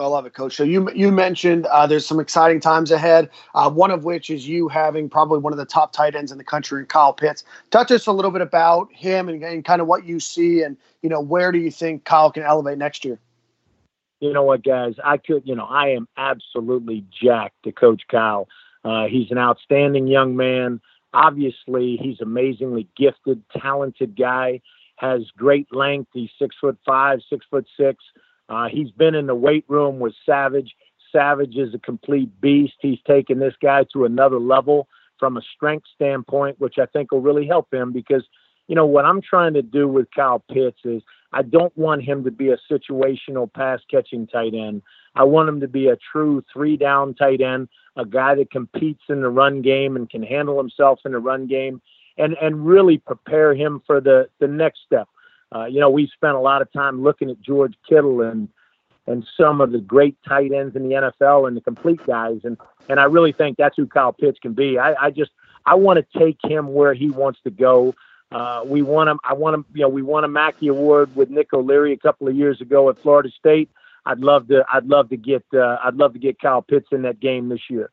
I love it, Coach. So you mentioned there's some exciting times ahead, one of which is you having probably one of the top tight ends in the country in Kyle Pitts. Talk to us a little bit about him and kind of what you see and, where do you think Kyle can elevate next year? You know what, guys? I am absolutely jacked to coach Kyle. He's an outstanding young man. Obviously, he's amazingly gifted, talented guy, has great length. He's 6'5", 6'6". He's been in the weight room with Savage. Savage is a complete beast. He's taken this guy to another level from a strength standpoint, which I think will really help him because, what I'm trying to do with Kyle Pitts is I don't want him to be a situational pass-catching tight end. I want him to be a true three-down tight end, a guy that competes in the run game and can handle himself in the run game and really prepare him for the next step. We've spent a lot of time looking at George Kittle and some of the great tight ends in the NFL and the complete guys. And I really think that's who Kyle Pitts can be. I want to take him where he wants to go. We want him. I want him. We won a Mackey Award with Nick O'Leary a couple of years ago at Florida State. I'd love to get Kyle Pitts in that game this year.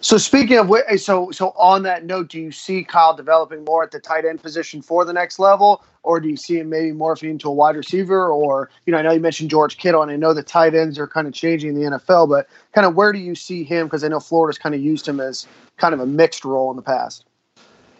So speaking of which, so on that note, do you see Kyle developing more at the tight end position for the next level, or do you see him maybe morphing into a wide receiver? Or, I know you mentioned George Kittle, and I know the tight ends are kind of changing in the NFL, but kind of where do you see him? Because I know Florida's kind of used him as kind of a mixed role in the past.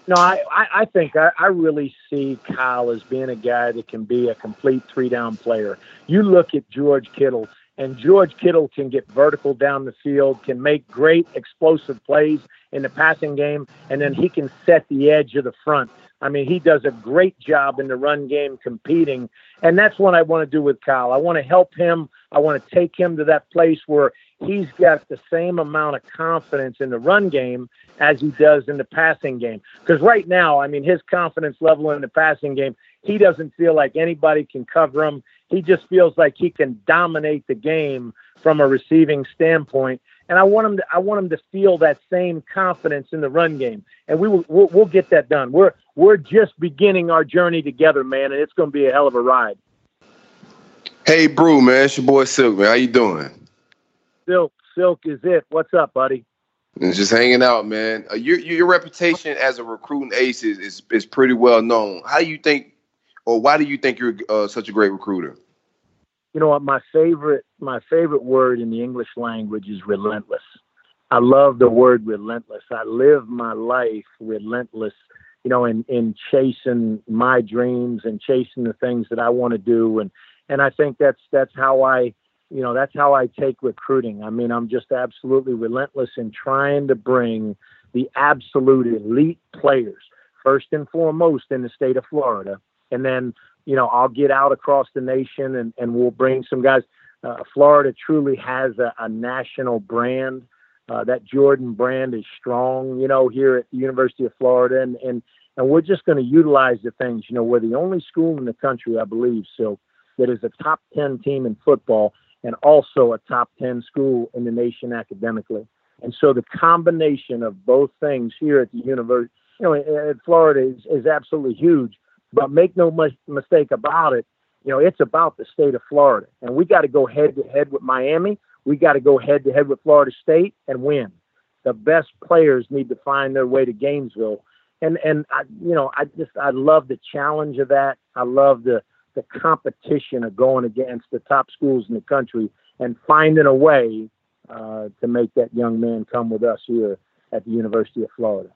No, I think I really see Kyle as being a guy that can be a complete three-down player. You look at George Kittle, and George Kittle can get vertical down the field, can make great explosive plays in the passing game, and then he can set the edge of the front. I mean, he does a great job in the run game competing, and that's what I want to do with Kyle. I want to help him. I want to take him to that place where he's got the same amount of confidence in the run game as he does in the passing game. Because right now, I mean, his confidence level in the passing game, he doesn't feel like anybody can cover him. He just feels like he can dominate the game from a receiving standpoint. And I want him to feel that same confidence in the run game. And we'll get that done. We're just beginning our journey together, man, and it's going to be a hell of a ride. Hey, Brew, man, it's your boy Silk, man. How you doing? Silk is it. What's up, buddy? Just hanging out, man. Your reputation as a recruiting ace is pretty well known. How do you think, or why do you think you're such a great recruiter? You know what? My favorite word in the English language is relentless. I love the word relentless. I live my life relentless, you know, in chasing my dreams and chasing the things that I want to do. And I think that's how I, you know, that's how I take recruiting. I mean, I'm just absolutely relentless in trying to bring the absolute elite players, first and foremost in the state of Florida. And then, you know, I'll get out across the nation and we'll bring some guys. Florida truly has a national brand. That Jordan brand is strong, you know, here at the University of Florida. And we're just going to utilize the things, you know, we're the only school in the country, I believe, so that is a top 10 team in football and also a top 10 school in the nation academically. And so the combination of both things here at the university, you know, at Florida is absolutely huge, but make no mistake about it. You know, it's about the state of Florida, and we got to go head to head with Miami. We got to go head to head with Florida State and win. The best players need to find their way to Gainesville. And I, you know, I love the challenge of that. I love the competition of going against the top schools in the country and finding a way to make that young man come with us here at the University of Florida.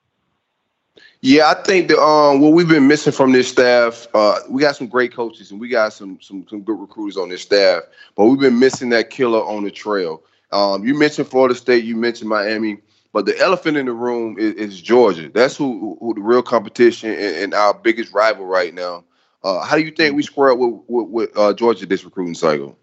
Yeah, I think that what we've been missing from this staff, we got some great coaches and we got some good recruiters on this staff, but we've been missing that killer on the trail. You mentioned Florida State, you mentioned Miami, but the elephant in the room is Georgia. That's who the real competition and our biggest rival right now. How do you think we square up with Georgia this recruiting cycle?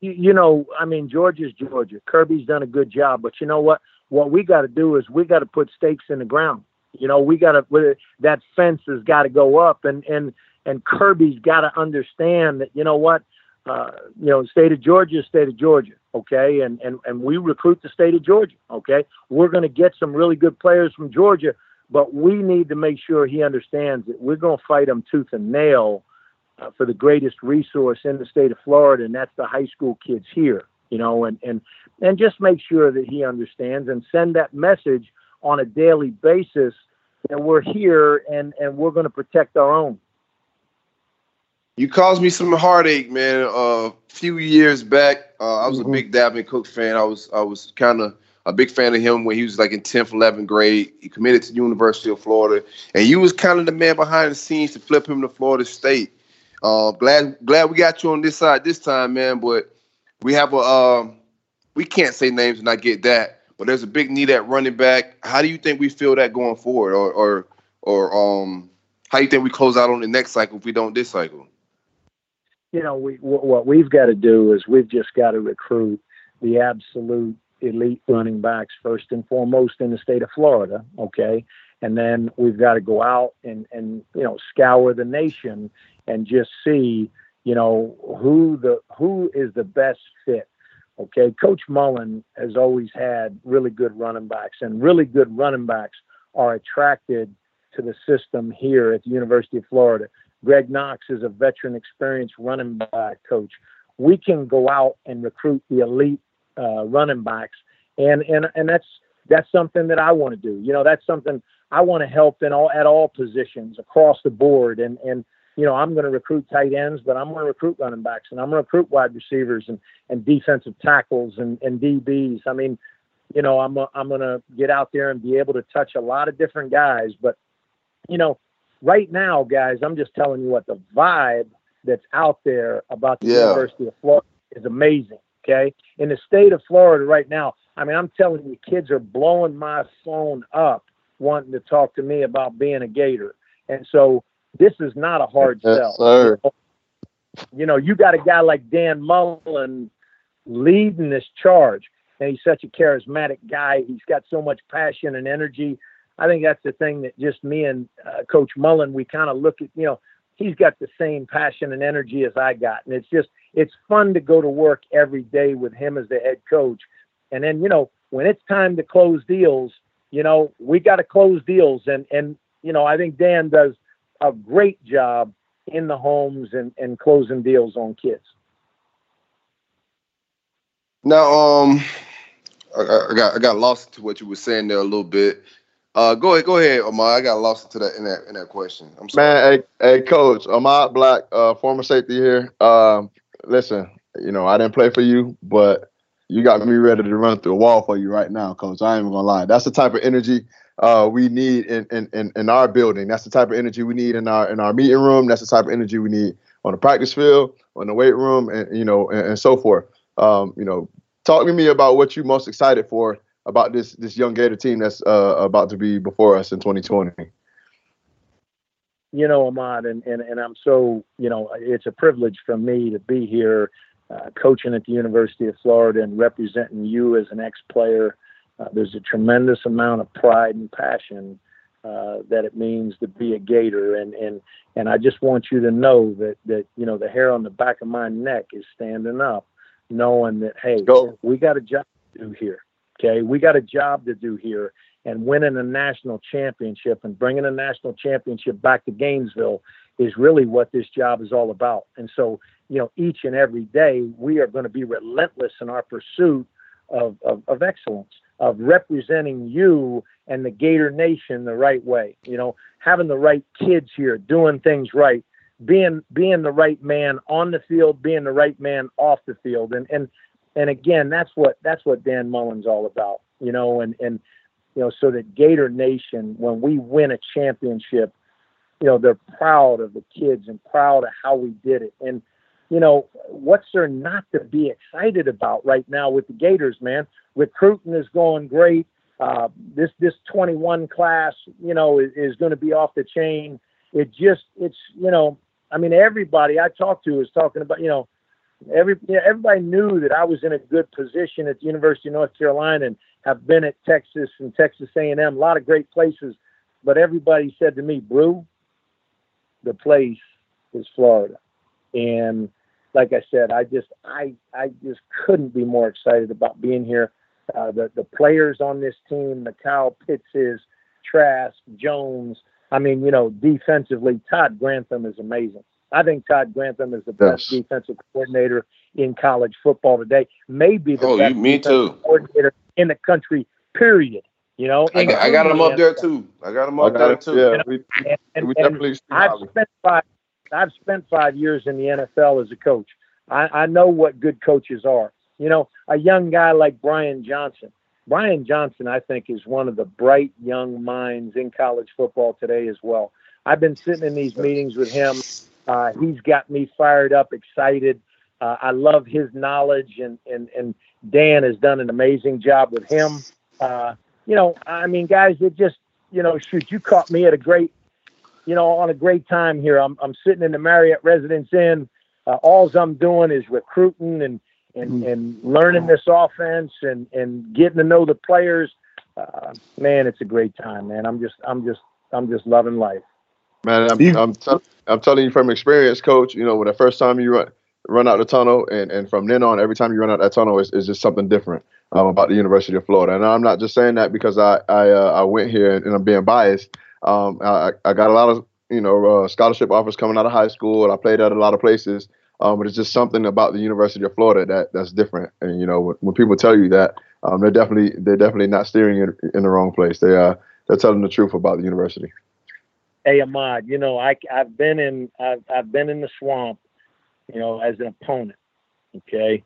You know, I mean, Georgia's Georgia. Kirby's done a good job, but you know what? What we got to do is we got to put stakes in the ground. You know, we got to, that fence has got to go up and Kirby's got to understand that, you know what, you know, state of Georgia. Okay. And we recruit the state of Georgia. Okay. We're going to get some really good players from Georgia, but we need to make sure he understands that we're going to fight them tooth and nail for the greatest resource in the state of Florida. And that's the high school kids here, you know, and just make sure that he understands and send that message on a daily basis that we're here and we're going to protect our own. You caused me some heartache, man. A few years back, I was a big Dalvin Cook fan. I was kind of a big fan of him when he was like in 10th, 11th grade. He committed to the University of Florida, and you was kind of the man behind the scenes to flip him to Florida State. Glad we got you on this side this time, man, but we have we can't say names and I get that. But there's a big need at running back. How do you think we feel that going forward, or how do you think we close out on the next cycle if we don't this cycle? You know, what we've got to do is we've just got to recruit the absolute elite running backs first and foremost in the state of Florida, okay? And then we've got to go out and you know, scour the nation and just see, you know, who is the best fit. Okay, Coach Mullen has always had really good running backs, and really good running backs are attracted to the system here at the University of Florida. Greg Knox is a veteran, experienced running back coach. We can go out and recruit the elite running backs, and that's something that I want to do. You know, that's something I want to help at all positions across the board, and. You know, I'm going to recruit tight ends, but I'm going to recruit running backs, and I'm going to recruit wide receivers and defensive tackles and DBs. I mean, you know, I'm going to get out there and be able to touch a lot of different guys. But, you know, right now, guys, I'm just telling you what the vibe that's out there about the University of Florida is amazing. Okay. In the state of Florida right now, I mean, I'm telling you, kids are blowing my phone up wanting to talk to me about being a Gator. And so, this is not a hard sell. Sir. You know, you got a guy like Dan Mullen leading this charge, and he's such a charismatic guy. He's got so much passion and energy. I think that's the thing that just me and Coach Mullen, we kind of look at, you know, he's got the same passion and energy as I got. And it's just, it's fun to go to work every day with him as the head coach. And then, you know, when it's time to close deals, you know, we got to close deals. And, you know, I think Dan does a great job in the homes and closing deals on kids. Now, I got lost into what you were saying there a little bit. Go ahead, Omar. I got lost into that in that question. I'm sorry, man. Hey, Coach Ahmad Black, former safety here. Listen, you know, I didn't play for you, but you got me ready to run through a wall for you right now, Coach. I ain't even going to lie. That's the type of energy we need in our building. That's the type of energy we need in our meeting room. That's the type of energy we need on the practice field, on the weight room, and, you know, and so forth. You know, talk to me about what you're most excited for about this young Gator team that's about to be before us in 2020. You know, Ahmad, and I'm so, you know, it's a privilege for me to be here coaching at the University of Florida and representing you as an ex-player. There's a tremendous amount of pride and passion that it means to be a Gator. And I just want you to know that, you know, the hair on the back of my neck is standing up, knowing that, hey, we got a job to do here. Okay, we got a job to do here, and winning a national championship and bringing a national championship back to Gainesville is really what this job is all about. And so, you know, each and every day we are going to be relentless in our pursuit of excellence, of representing you and the Gator Nation the right way. You know, having the right kids here, doing things right, being the right man on the field, being the right man off the field, and again, that's what Dan Mullen's all about, you know, and you know, so that Gator Nation, when we win a championship, you know, they're proud of the kids and proud of how we did it. And, you know, what's there not to be excited about right now with the Gators, man? Recruiting is going great. This 21 class, you know, is going to be off the chain. It's, you know, I mean, everybody I talk to is talking about, you know, everybody knew that I was in a good position at the University of North Carolina and have been at Texas and Texas A&M, a lot of great places. But everybody said to me, Brew, the place is Florida. And like I said, I just couldn't be more excited about being here. The players on this team, the Kyle Pitts, Trask, Jones. I mean, you know, defensively, Todd Grantham is amazing. I think Todd Grantham is the best defensive coordinator in college football today. Maybe the best defensive coordinator in the country, period. You know, I got him up there too. Yeah, we definitely. I've spent 5 years in the NFL as a coach. I know what good coaches are. You know, a young guy like Brian Johnson. Brian Johnson, I think, is one of the bright young minds in college football today as well. I've been sitting in these meetings with him. He's got me fired up, excited. I love his knowledge, and Dan has done an amazing job with him. You know, I mean, guys, it just, you know, shoot, you caught me at a great, you know, on a great time here. I'm sitting in the Marriott Residence Inn. All I'm doing is recruiting and learning this offense and getting to know the players. Man, it's a great time, man. I'm just loving life. Man, I'm telling you from experience, Coach. You know, when the first time you run out the tunnel, and from then on, every time you run out that tunnel, it's just something different about the University of Florida. And I'm not just saying that because I went here and I'm being biased. I got a lot of, you know, scholarship offers coming out of high school, and I played at a lot of places. But it's just something about the University of Florida that's different. And you know, when people tell you that, they're definitely not steering in the wrong place. They're telling the truth about the university. Hey, Ahmad, you know, I've been in the swamp, you know, as an opponent. Okay.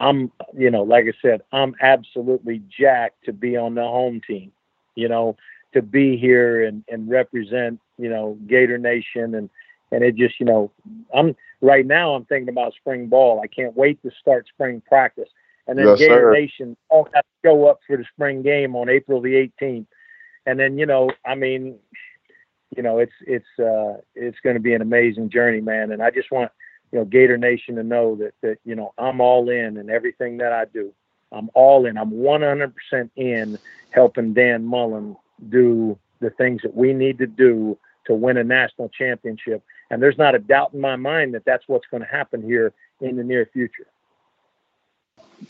I'm, you know, like I said, I'm absolutely jacked to be on the home team, you know, to be here and represent, you know, Gator Nation. And it just, you know, I'm thinking about spring ball. I can't wait to start spring practice. And then yes, Gator Nation all got to show up for the spring game on April the 18th. And then, you know, I mean, you know, it's going to be an amazing journey, man. And I just want, you know, Gator Nation to know that, you know, I'm all in everything that I do. I'm all in. I'm 100% in helping Dan Mullen do the things that we need to do to win a national championship. And there's not a doubt in my mind that that's what's going to happen here in the near future.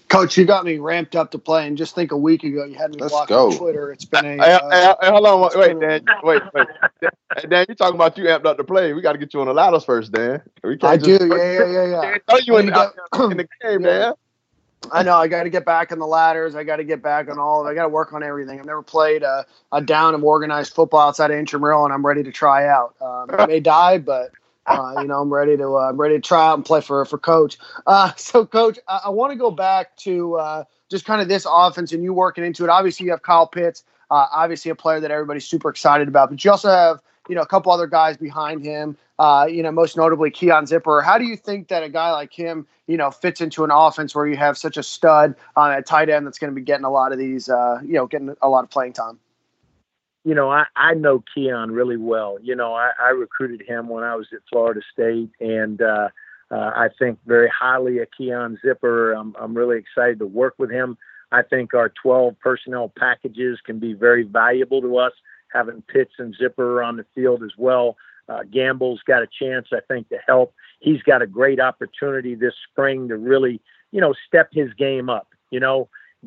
Coach, you got me ramped up to play, and just think a week ago you had me blocked on Twitter. It's been a... hold on. Wait, Dan. Dan, you're talking about you amped up to play. We got to get you on the Ladders first, Dan. I do. Oh, you in the game, yeah. Dan. I know. I got to get back on the Ladders. I got to get back on all of it. I got to work on everything. I've never played a down and organized football outside of intramural, and I'm ready to try out. I may die, but... I'm ready to try out and play for Coach. So Coach, I want to go back to just kind of this offense and you working into it. Obviously you have Kyle Pitts, obviously a player that everybody's super excited about, but you also have, a couple other guys behind him, most notably Keon Zipper. How do you think that a guy like him, fits into an offense where you have such a stud on a tight end that's going to be getting a lot of these, getting a lot of playing time? I know Keon really well. I recruited him when I was at Florida State, and I think very highly of Keon Zipper. I'm really excited to work with him. I think our 12 personnel packages can be very valuable to us, having Pitts and Zipper on the field as well. Gamble's got a chance, I think, to help. He's got a great opportunity this spring to really, step his game up,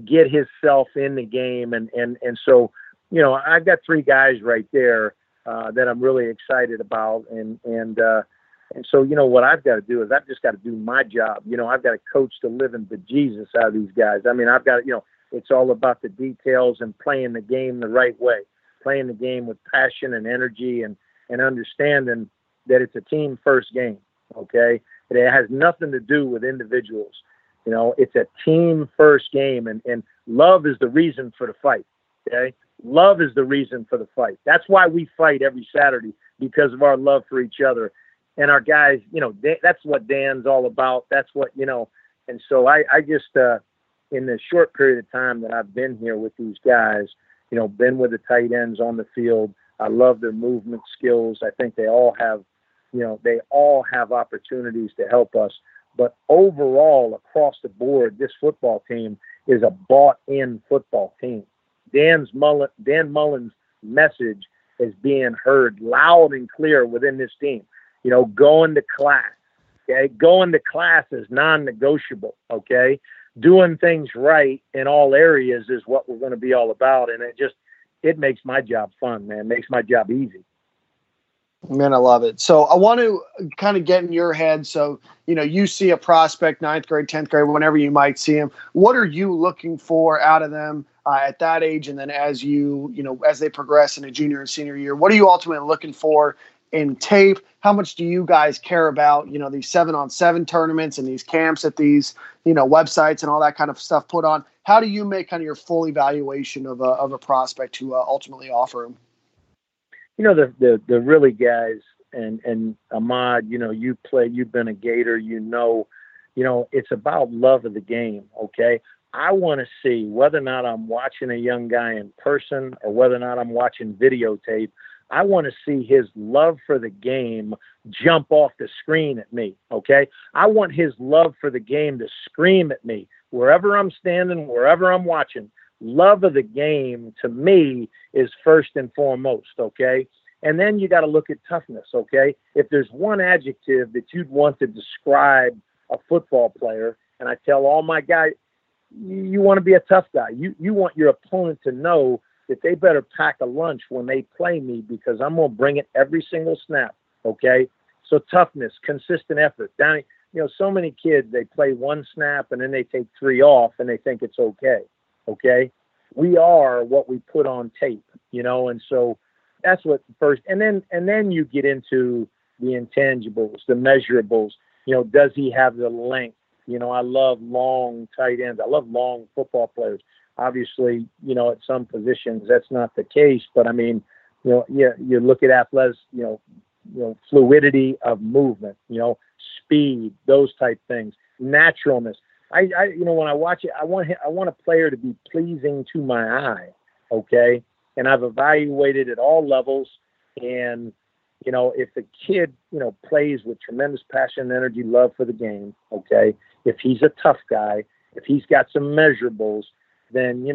get himself in the game. And so, I've got three guys right there that I'm really excited about. And so, what I've got to do is I've just got to do my job. I've got to coach the living bejesus out of these guys. I mean, I've got, it's all about the details and playing the game the right way, playing the game with passion and energy and understanding that it's a team first game. Okay. It has nothing to do with individuals. It's a team first game, and love is the reason for the fight. Okay. Love is the reason for the fight. That's why we fight every Saturday, because of our love for each other and our guys. That's what Dan's all about. That's what, and so I just, in the short period of time that I've been here with these guys, been with the tight ends on the field, I love their movement skills. I think they all have, opportunities to help us. But overall, across the board, this football team is a bought-in football team. Dan Mullen's message is being heard loud and clear within this team. Going to class, okay? Going to class is non-negotiable, okay? Doing things right in all areas is what we're going to be all about, and it makes my job fun, man. It makes my job easy. Man, I love it. So I want to kind of get in your head. So, you see a prospect, 9th grade, 10th grade, whenever you might see him. What are you looking for out of them at that age? And then as as they progress in a junior and senior year, what are you ultimately looking for in tape? How much do you guys care about, these 7-on-7 tournaments and these camps at these, websites and all that kind of stuff put on? How do you make kind of your full evaluation of a prospect to ultimately offer him? The really guys, and Ahmad, you've been a Gator, it's about love of the game. Okay. I want to see, whether or not I'm watching a young guy in person or whether or not I'm watching videotape, I want to see his love for the game jump off the screen at me. Okay. I want his love for the game to scream at me wherever I'm standing, wherever I'm watching. Love of the game to me is first and foremost. Okay. And then you got to look at toughness. Okay. If there's one adjective that you'd want to describe a football player, and I tell all my guys, you want to be a tough guy. You want your opponent to know that they better pack a lunch when they play me, because I'm going to bring it every single snap. Okay. So toughness, consistent effort. Down, so many kids, they play one snap and then they take three off and they think it's okay. Okay. We are what we put on tape, and so that's what first, and then you get into the intangibles, the measurables, does he have the length? I love long tight ends. I love long football players. Obviously, at some positions that's not the case, but I mean, you look at athletics, fluidity of movement, speed, those type things, naturalness. I when I watch it, I want a player to be pleasing to my eye. Okay. And I've evaluated at all levels. And, if the kid, plays with tremendous passion and energy, love for the game. Okay. If he's a tough guy, if he's got some measurables, then,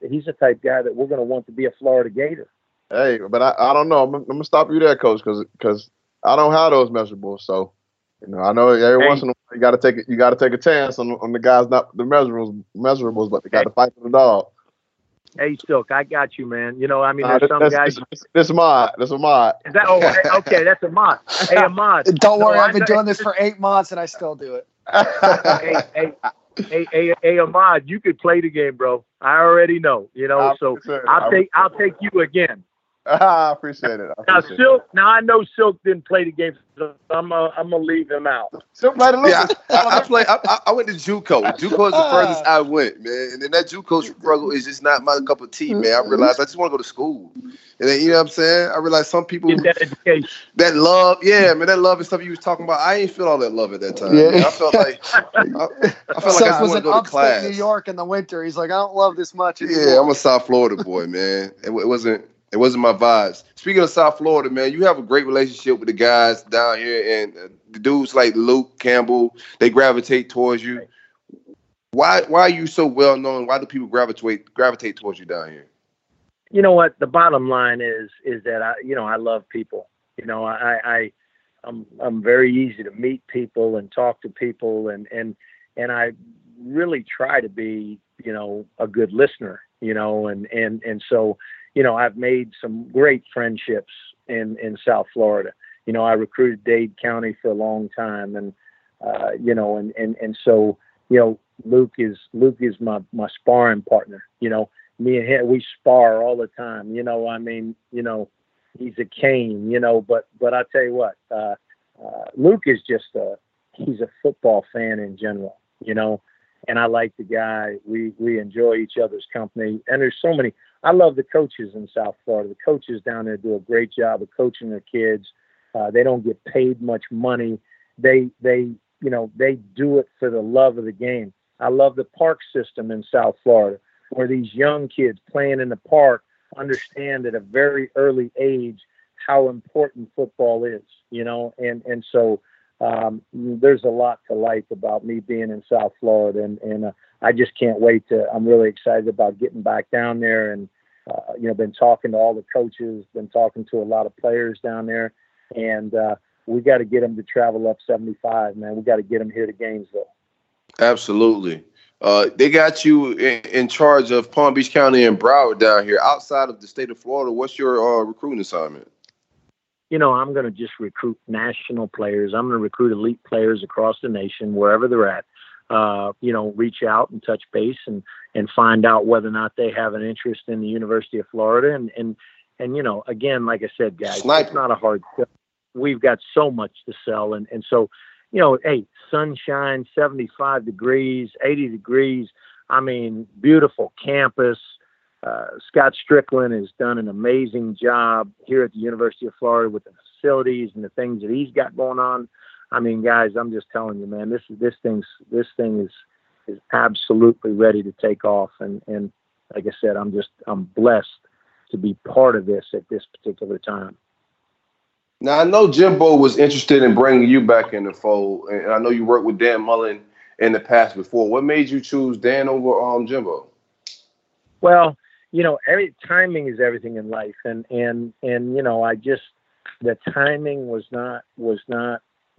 he's a type guy that we're going to want to be a Florida Gator. Hey, but I don't know. I'm going to stop you there, Coach, because I don't have those measurables. So, I know every once in a while you got to take a chance on the guys, not the measurables, but they got to fight for the dog. Hey, Silk, I got you, man. There's some guys. This is Ahmad. Is that okay? That's Ahmad. Hey, Ahmad. Don't worry, I've been doing this for 8 months and I still do it. Hey, Ahmad, you could play the game, bro. I already know. I'll take you again. I appreciate it. Now I know Silk didn't play the game, so I'm gonna leave him out. Silk played a little. Yeah, I went to JUCO. JUCO is the furthest I went, man. And then that JUCO struggle is just not my cup of tea, man. I realized I just want to go to school. And then, you know what I'm saying? I realized some people get that education, that love. Yeah, man, that love and stuff you was talking about. I ain't feel all that love at that time. Yeah. Man. I felt like I felt like I was in upstate New York in the winter. He's like, I don't love this much anymore. Yeah, I'm a South Florida boy, man. It wasn't my vibes. Speaking of South Florida, man, you have a great relationship with the guys down here, and the dudes like Luke Campbell, they gravitate towards you. Why are you so well known? Why do people gravitate towards you down here? You know what? The bottom line is that I love people. You know, I'm very easy to meet people and talk to people, and I really try to be, you know, a good listener. You know, and so. You know, I've made some great friendships in South Florida. You know, I recruited Dade County for a long time, and you know, and so, you know, Luke is my sparring partner. You know, me and him, we spar all the time. You know, I mean, you know, he's a cane. You know, but I tell you what, Luke is just he's a football fan in general. You know, and I like the guy. We enjoy each other's company, and there's so many. I love the coaches in South Florida. The coaches down there do a great job of coaching their kids. They don't get paid much money. They do it for the love of the game. I love the park system in South Florida, where these young kids playing in the park understand at a very early age how important football is, you know? And so there's a lot to like about me being in South Florida, and I just can't wait to. I'm really excited about getting back down there, and you know, been talking to all the coaches, been talking to a lot of players down there, and we got to get them to travel up 75, man. We got to get them here to Gainesville. Absolutely. They got you in charge of Palm Beach County and Broward down here. Outside of the state of Florida, what's your recruiting assignment? You know, I'm going to just recruit national players. I'm going to recruit elite players across the nation, wherever they're at. You know, reach out and touch base and find out whether or not they have an interest in the University of Florida. And you know, again, like I said, guys, it's not a hard sell. We've got so much to sell. And so, you know, hey, sunshine, 75 degrees, 80 degrees. I mean, beautiful campus. Scott Strickland has done an amazing job here at the University of Florida with the facilities and the things that he's got going on. I mean, guys, I'm just telling you, man, this thing is absolutely ready to take off. And like I said, I'm blessed to be part of this at this particular time. Now, I know Jimbo was interested in bringing you back in the fold, and I know you worked with Dan Mullen in the past before. What made you choose Dan over Jimbo? Well, you know, timing is everything in life, and you know, the timing was not.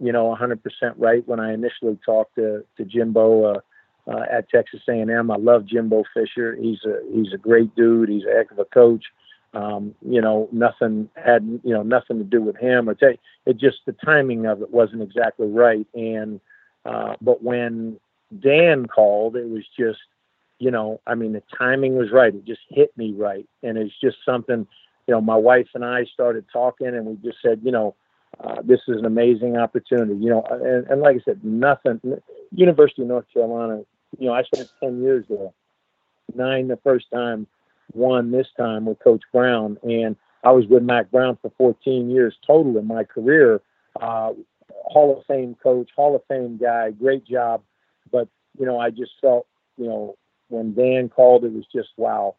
You know, 100% right when I initially talked to Jimbo at Texas A&M. I love Jimbo Fisher. He's a great dude. He's a heck of a coach. You know, nothing to do with him or take. It just, the timing of it wasn't exactly right. And but when Dan called, it was just, you know, I mean, the timing was right. It just hit me right, and it's just something. You know, my wife and I started talking, and we just said, you know. This is an amazing opportunity, you know, and like I said, University of North Carolina, you know, I spent 10 years there, 9 the first time, 1 this time with Coach Brown. And I was with Mack Brown for 14 years total in my career, Hall of Fame coach, Hall of Fame guy, great job. But, you know, I just felt, you know, when Dan called, it was just, wow,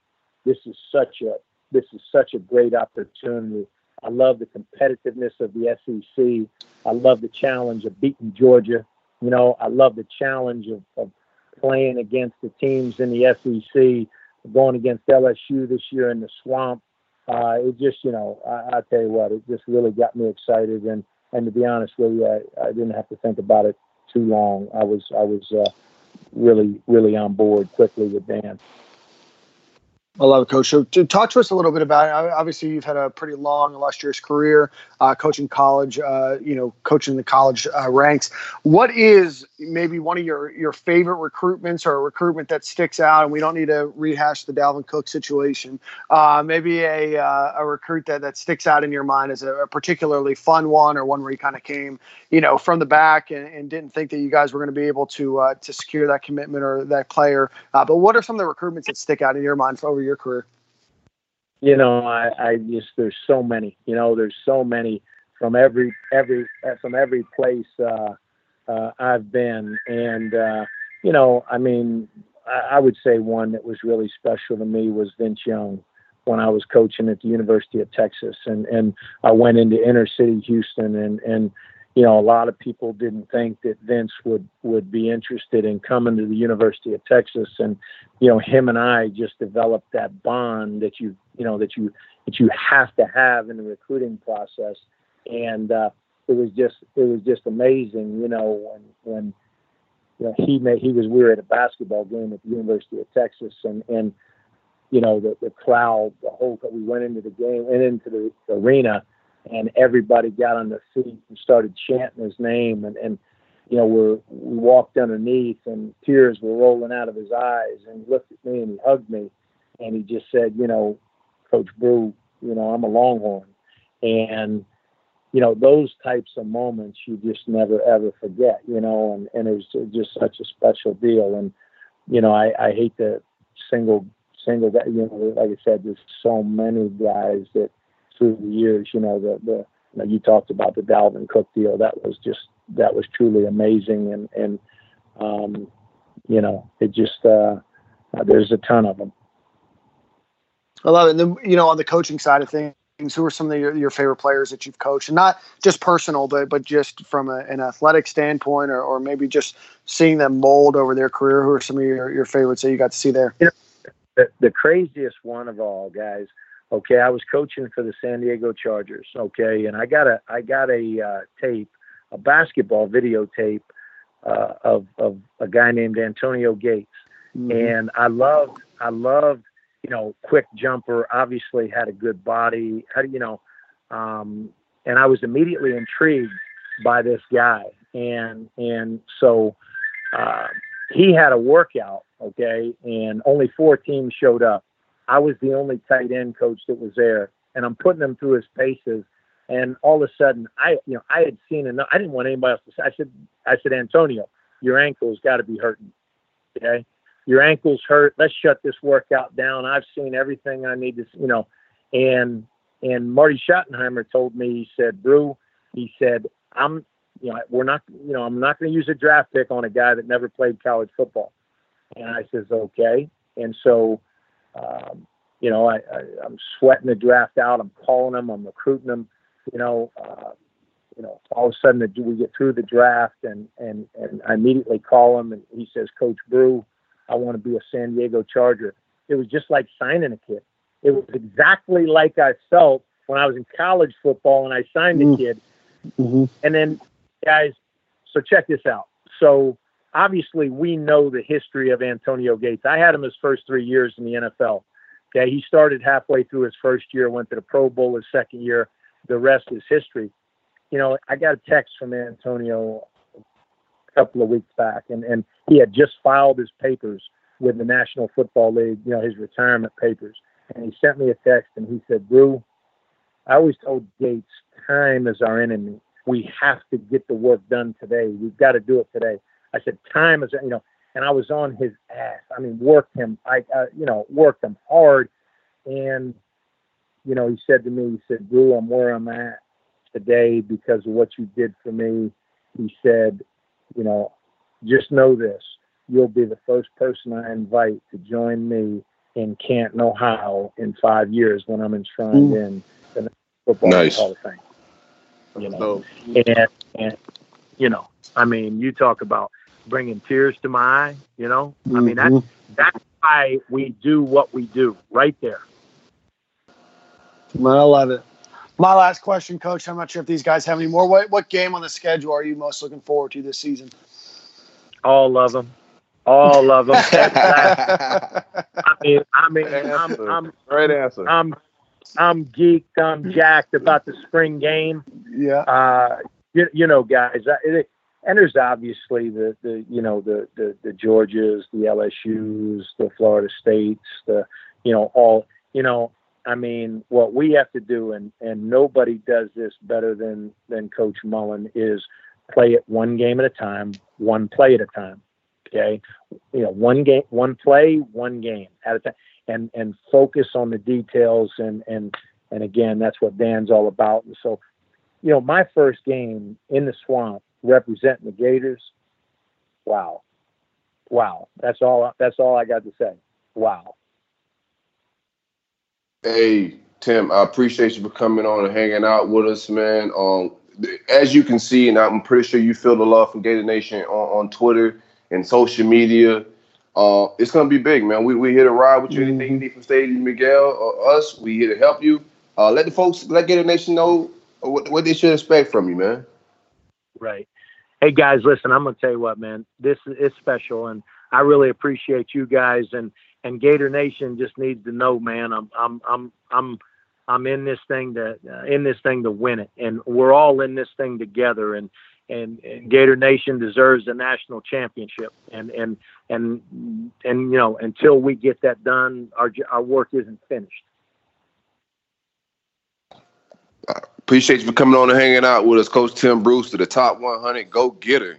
this is such a great opportunity. I love the competitiveness of the SEC. I love the challenge of beating Georgia. You know, I love the challenge of playing against the teams in the SEC, going against LSU this year in the swamp. It just, you know, I tell you what, it just really got me excited. And to be honest with you, I didn't have to think about it too long. I was really, really on board quickly with Dan. I love it, Coach. So talk to us a little bit about it. Obviously, you've had a pretty long, illustrious career coaching college, coaching the college ranks. What is maybe one of your favorite recruitments or a recruitment that sticks out? And we don't need to rehash the Dalvin Cook situation. Maybe a recruit that sticks out in your mind as a particularly fun one, or one where you kind of came, from the back and didn't think that you guys were going to be able to secure that commitment or that player. But what are some of the recruitments that stick out in your mind over your career? There's so many, from every place I've been. And, I would say one that was really special to me was Vince Young when I was coaching at the University of Texas. And I went into inner city Houston, and a lot of people didn't think that Vince would be interested in coming to the University of Texas. And, him and I just developed that bond that you have to have in the recruiting process. And, it was just amazing, when we were at a basketball game at the University of Texas and the crowd, we went into the game and into the arena, and everybody got on their feet and started chanting his name. We walked underneath, and tears were rolling out of his eyes, and he looked at me and he hugged me. And he just said, Coach Brew, I'm a Longhorn. And, those types of moments you just never, ever forget, and it was just such a special deal. And, I hate the single guy, like I said, there's so many guys that, through the years, you talked about the Dalvin Cook deal. That was truly amazing. There's a ton of them. I love it. And then, on the coaching side of things, who are some of your favorite players that you've coached, and not just personal, but just from an athletic standpoint, or maybe just seeing them mold over their career? Who are some of your favorites that you got to see there? The craziest one of all, guys. Okay, I was coaching for the San Diego Chargers. Okay, and I got a tape, a basketball videotape of a guy named Antonio Gates, and I loved, quick jumper. Obviously, had a good body. And I was immediately intrigued by this guy, and so he had a workout. Okay, and only 4 teams showed up. I was the only tight end coach that was there, and I'm putting him through his paces. And all of a sudden I had seen enough. I didn't want anybody else to say, I said, Antonio, your ankle's got to be hurting. Okay. Your ankle's hurt. Let's shut this workout down. I've seen everything I need to, and Marty Schottenheimer told me, he said, Brew, I'm not going to use a draft pick on a guy that never played college football. And I says, okay. And so, I'm sweating the draft out. I'm calling them. I'm recruiting them. All of a sudden we get through the draft, and I immediately call him, and he says, Coach Brew, I want to be a San Diego Charger. It was just like signing a kid. It was exactly like I felt when I was in college football and I signed a kid. Mm-hmm. And then, guys, so check this out. So obviously, we know the history of Antonio Gates. I had him his first 3 years in the NFL. Okay, he started halfway through his first year, went to the Pro Bowl his second year. The rest is history. I got a text from Antonio a couple of weeks back, and he had just filed his papers with the National Football League, his retirement papers. And he sent me a text, and he said, Brew, I always told Gates, time is our enemy. We have to get the work done today. We've got to do it today. I said, time is, and I was on his ass. I mean, worked him. I worked him hard. And, he said to me, he said, Brew, I'm where I'm at today because of what you did for me. He said, just know this. You'll be the first person I invite to join me in Canton, Ohio in 5 years when I'm enshrined in the football Hall of Fame. You talk about bringing tears to my eye, that's why we do what we do right there. Well, I love it. My last question, Coach, I'm not sure if these guys have any more. What game on the schedule are you most looking forward to this season? All of them. All of them. Great answer. I'm geeked. I'm jacked about the spring game. Yeah. You know, guys, and there's obviously the Georgias, the LSUs, the Florida States, what we have to do, and nobody does this better than Coach Mullen, is play it one game at a time, one play at a time. Okay. One game, one play, one game at a time, and focus on the details. And again, that's what Dan's all about. And so, my first game in the swamp representing the Gators. Wow. That's all I got to say. Wow. Hey, Tim, I appreciate you for coming on and hanging out with us, man. As you can see, and I'm pretty sure you feel the love from Gator Nation on Twitter and social media. It's going to be big, man. We're here to ride with you. Anything you need from Stadium Miguel or us, we're here to help you. Let Gator Nation know what they should expect from you, man. Right. Hey, guys, listen, I'm going to tell you what, man. This is special, and I really appreciate you guys. And Gator Nation just needs to know, man, I'm in this thing to win it. And we're all in this thing together. And Gator Nation deserves the national championship. And until we get that done, our work isn't finished. I appreciate you for coming on and hanging out with us, Coach Tim Brewster, the top 100 go-getter.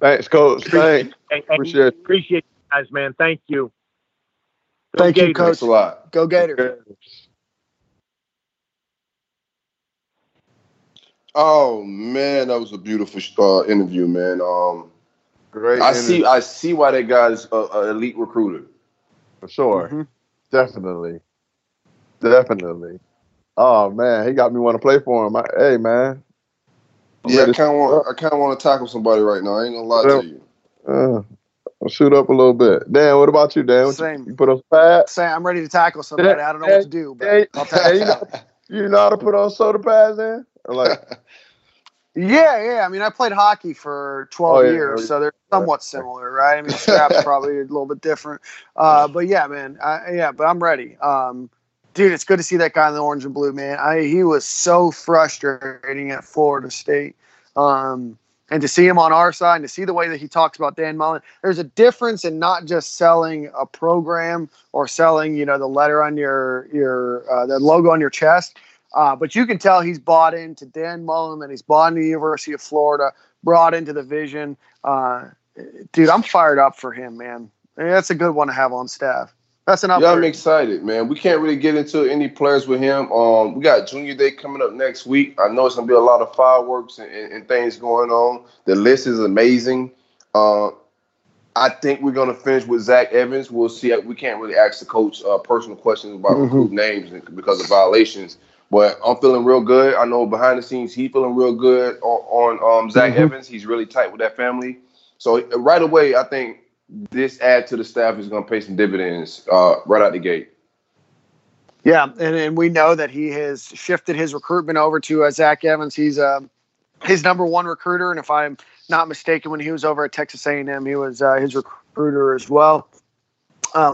Thanks, Coach. Thanks. Appreciate you guys, man. Thank you. Thank you, Coach. Thanks a lot. Go Gators. Oh man, that was a beautiful interview, man. Great. I see why that guy's an elite recruiter. For sure, definitely. Oh man, he got me want to play for him. I kind of want to tackle somebody right now. I ain't gonna lie to you. I'll shoot up a little bit. Dan, what about you, Dan? Same. You put on pads? Same. I'm ready to tackle somebody. Dan, I don't know what to do, but I'll tackle. You know how to put on shoulder pads, Dan? Or like, yeah. I mean, I played hockey for 12 years, so they're somewhat similar, right? I mean, straps probably a little bit different. But yeah, man. But I'm ready. Dude, it's good to see that guy in the orange and blue, man. He was so frustrating at Florida State. And to see him on our side and to see the way that he talks about Dan Mullen, there's a difference in not just selling a program or selling, the letter on your the logo on your chest. But you can tell he's bought into Dan Mullen and he's bought into the University of Florida, brought into the vision. Dude, I'm fired up for him, man. That's a good one to have on staff. That's an opportunity. Yeah, I'm excited, man. We can't really get into any players with him. We got Junior Day coming up next week. I know it's going to be a lot of fireworks and things going on. The list is amazing. I think we're going to finish with Zach Evans. We'll see. We can't really ask the coach personal questions about recruit names because of violations. But I'm feeling real good. I know behind the scenes he's feeling real good on Zach Evans. He's really tight with that family. So right away, I think – this add to the staff is going to pay some dividends right out the gate. Yeah, and we know that he has shifted his recruitment over to Zach Evans. He's his number one recruiter, and if I'm not mistaken, when he was over at Texas A&M, he was his recruiter as well.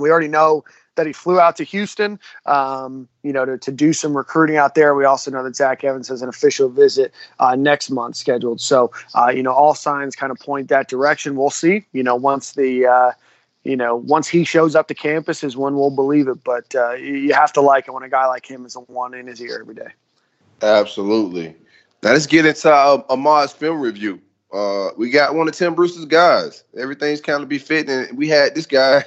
We already know that he flew out to Houston, to do some recruiting out there. We also know that Zach Evans has an official visit next month scheduled. So, all signs kind of point that direction. We'll see. Once he shows up to campus is when we'll believe it. But you have to like it when a guy like him is the one in his ear every day. Absolutely. Now let's get into Ahmad's film review. We got one of Tim Brewster's guys. Everything's kind of be fitting. And we had this guy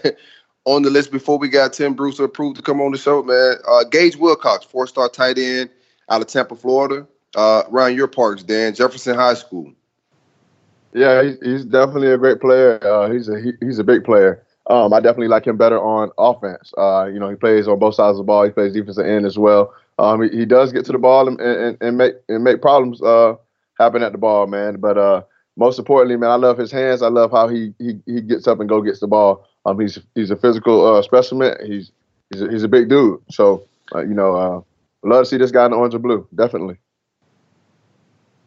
on the list before we got Tim Brewster approved to come on the show, man. Gage Wilcox, 4-star tight end out of Tampa, Florida. Around your parks, Dan, Jefferson High School. Yeah, he's definitely a great player. He's a big player. I definitely like him better on offense. He plays on both sides of the ball. He plays defensive end as well. He does get to the ball and make problems happen at the ball, man. But most importantly, man, I love his hands. I love how he gets up and gets the ball. He's a physical specimen. He's a big dude. So love to see this guy in the orange and blue. Definitely.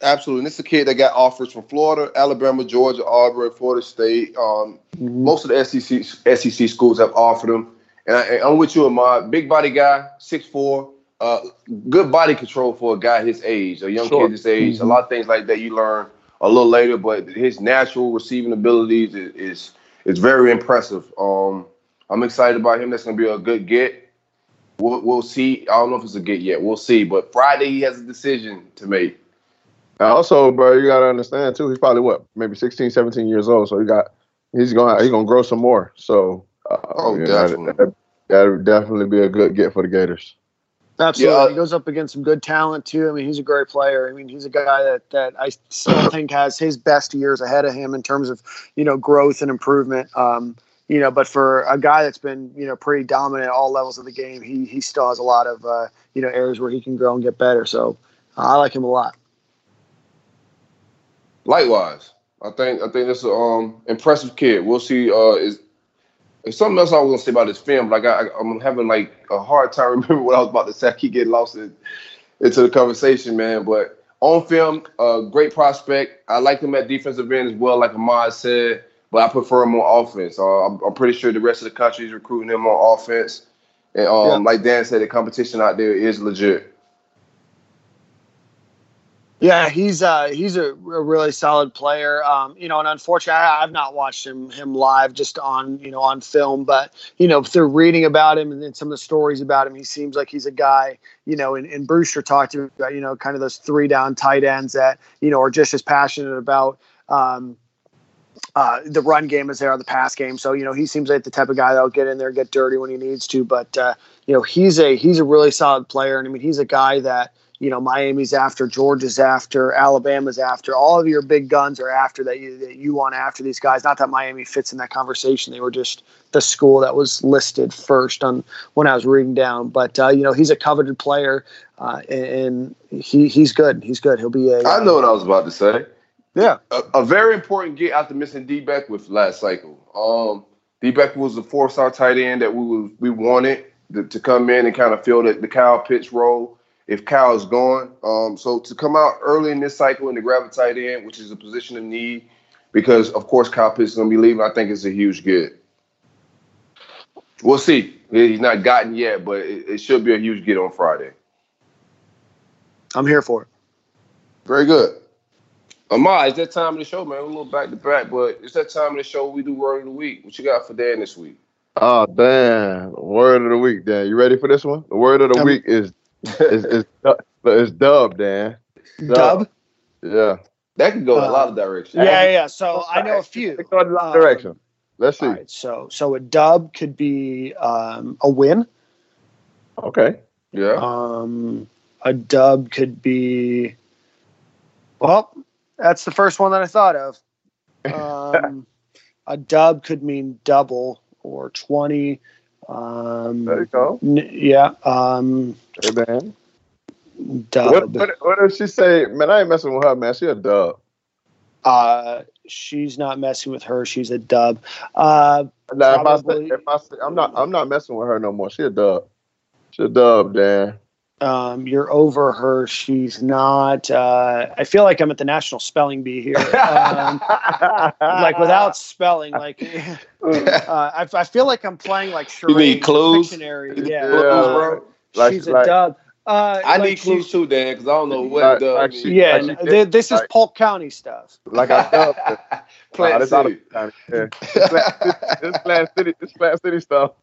Absolutely. And this is a kid that got offers from Florida, Alabama, Georgia, Auburn, Florida State. Most of the SEC schools have offered him. And I'm with you, Ahmad. Big body guy, 6'4". Good body control for a guy his age, a young kid his age. Mm-hmm. A lot of things like that you learn a little later, but his natural receiving abilities is very impressive. I'm excited about him. That's going to be a good get. We'll see. I don't know if it's a get yet. We'll see. But Friday he has a decision to make. Also, bro, you got to understand, too, he's probably, maybe 16, 17 years old. So he's going to grow some more. So definitely. That would definitely be a good get for the Gators. Absolutely. Yeah. He goes up against some good talent, too. I mean, he's a great player. I mean, he's a guy that I still think has his best years ahead of him in terms of, growth and improvement. But for a guy that's been, pretty dominant at all levels of the game, he still has a lot of, areas where he can grow and get better. So I like him a lot. Likewise, I think that's an impressive kid. We'll see. There's something else I was gonna say about this film, but I'm having a hard time remembering what I was about to say. I keep getting lost into the conversation, man. But on film, great prospect. I like him at defensive end as well, like Ahmad said. But I prefer him on offense. I'm pretty sure the rest of the country is recruiting him on offense. And like Dan said, the competition out there is legit. Yeah, he's a really solid player. And unfortunately, I've not watched him live, just on on film, but through reading about him and then some of the stories about him, he seems like he's a guy. And Brewster talked about kind of those three down tight ends that are just as passionate about the run game as they are the pass game. So he seems like the type of guy that'll get in there and get dirty when he needs to. But he's a really solid player, and I mean he's a guy that. Miami's after, Georgia's after, Alabama's after. All of your big guns are after that you want after these guys. Not that Miami fits in that conversation. They were just the school that was listed first on when I was reading down. But he's a coveted player, and he's good. He's good. He'll be a. I know what I was about to say. Yeah, a very important get after missing D Beck with last cycle. D Beck was the four-star tight end that we wanted to come in and kind of fill the Kyle Pitts role. If Kyle's gone. So to come out early in this cycle and to grab a tight end, which is a position of need, because, of course, Kyle Pitts is going to be leaving, I think it's a huge get. We'll see. He's not gotten yet, but it should be a huge get on Friday. I'm here for it. Very good. Ahmad, it's that time of the show, man. We're a little back-to-back, but it's that time of the show we do Word of the Week. What you got for Dan this week? Oh, Dan. Word of the Week, Dan. You ready for this one? The Word of the Week is... it's dub, Dan. Dub? Yeah. That can go in a lot of directions. Yeah. So I know a few. It can go in a lot of directions. Let's see. Right, so a dub could be a win. Okay. Yeah. A dub could be... Well, that's the first one that I thought of. A dub could mean double or 20... there you go. Yeah. Hey, man. Dub. What does she say? Man, I ain't messing with her, man. She a dub. She's not messing with her. She's a dub. Nah, if I say, I'm not messing with her no more. She a dub. She a dub, Dan. You're over her. She's not. I feel like I'm at the National Spelling Bee here. Without spelling, I feel like I'm playing like charades. You need clues? Dictionary. Yeah. Bro. She's a dub. I need clues too, Dan, because I don't know what dub. This is Polk County stuff. Like I dubbed it. Plant City. This Plant City stuff.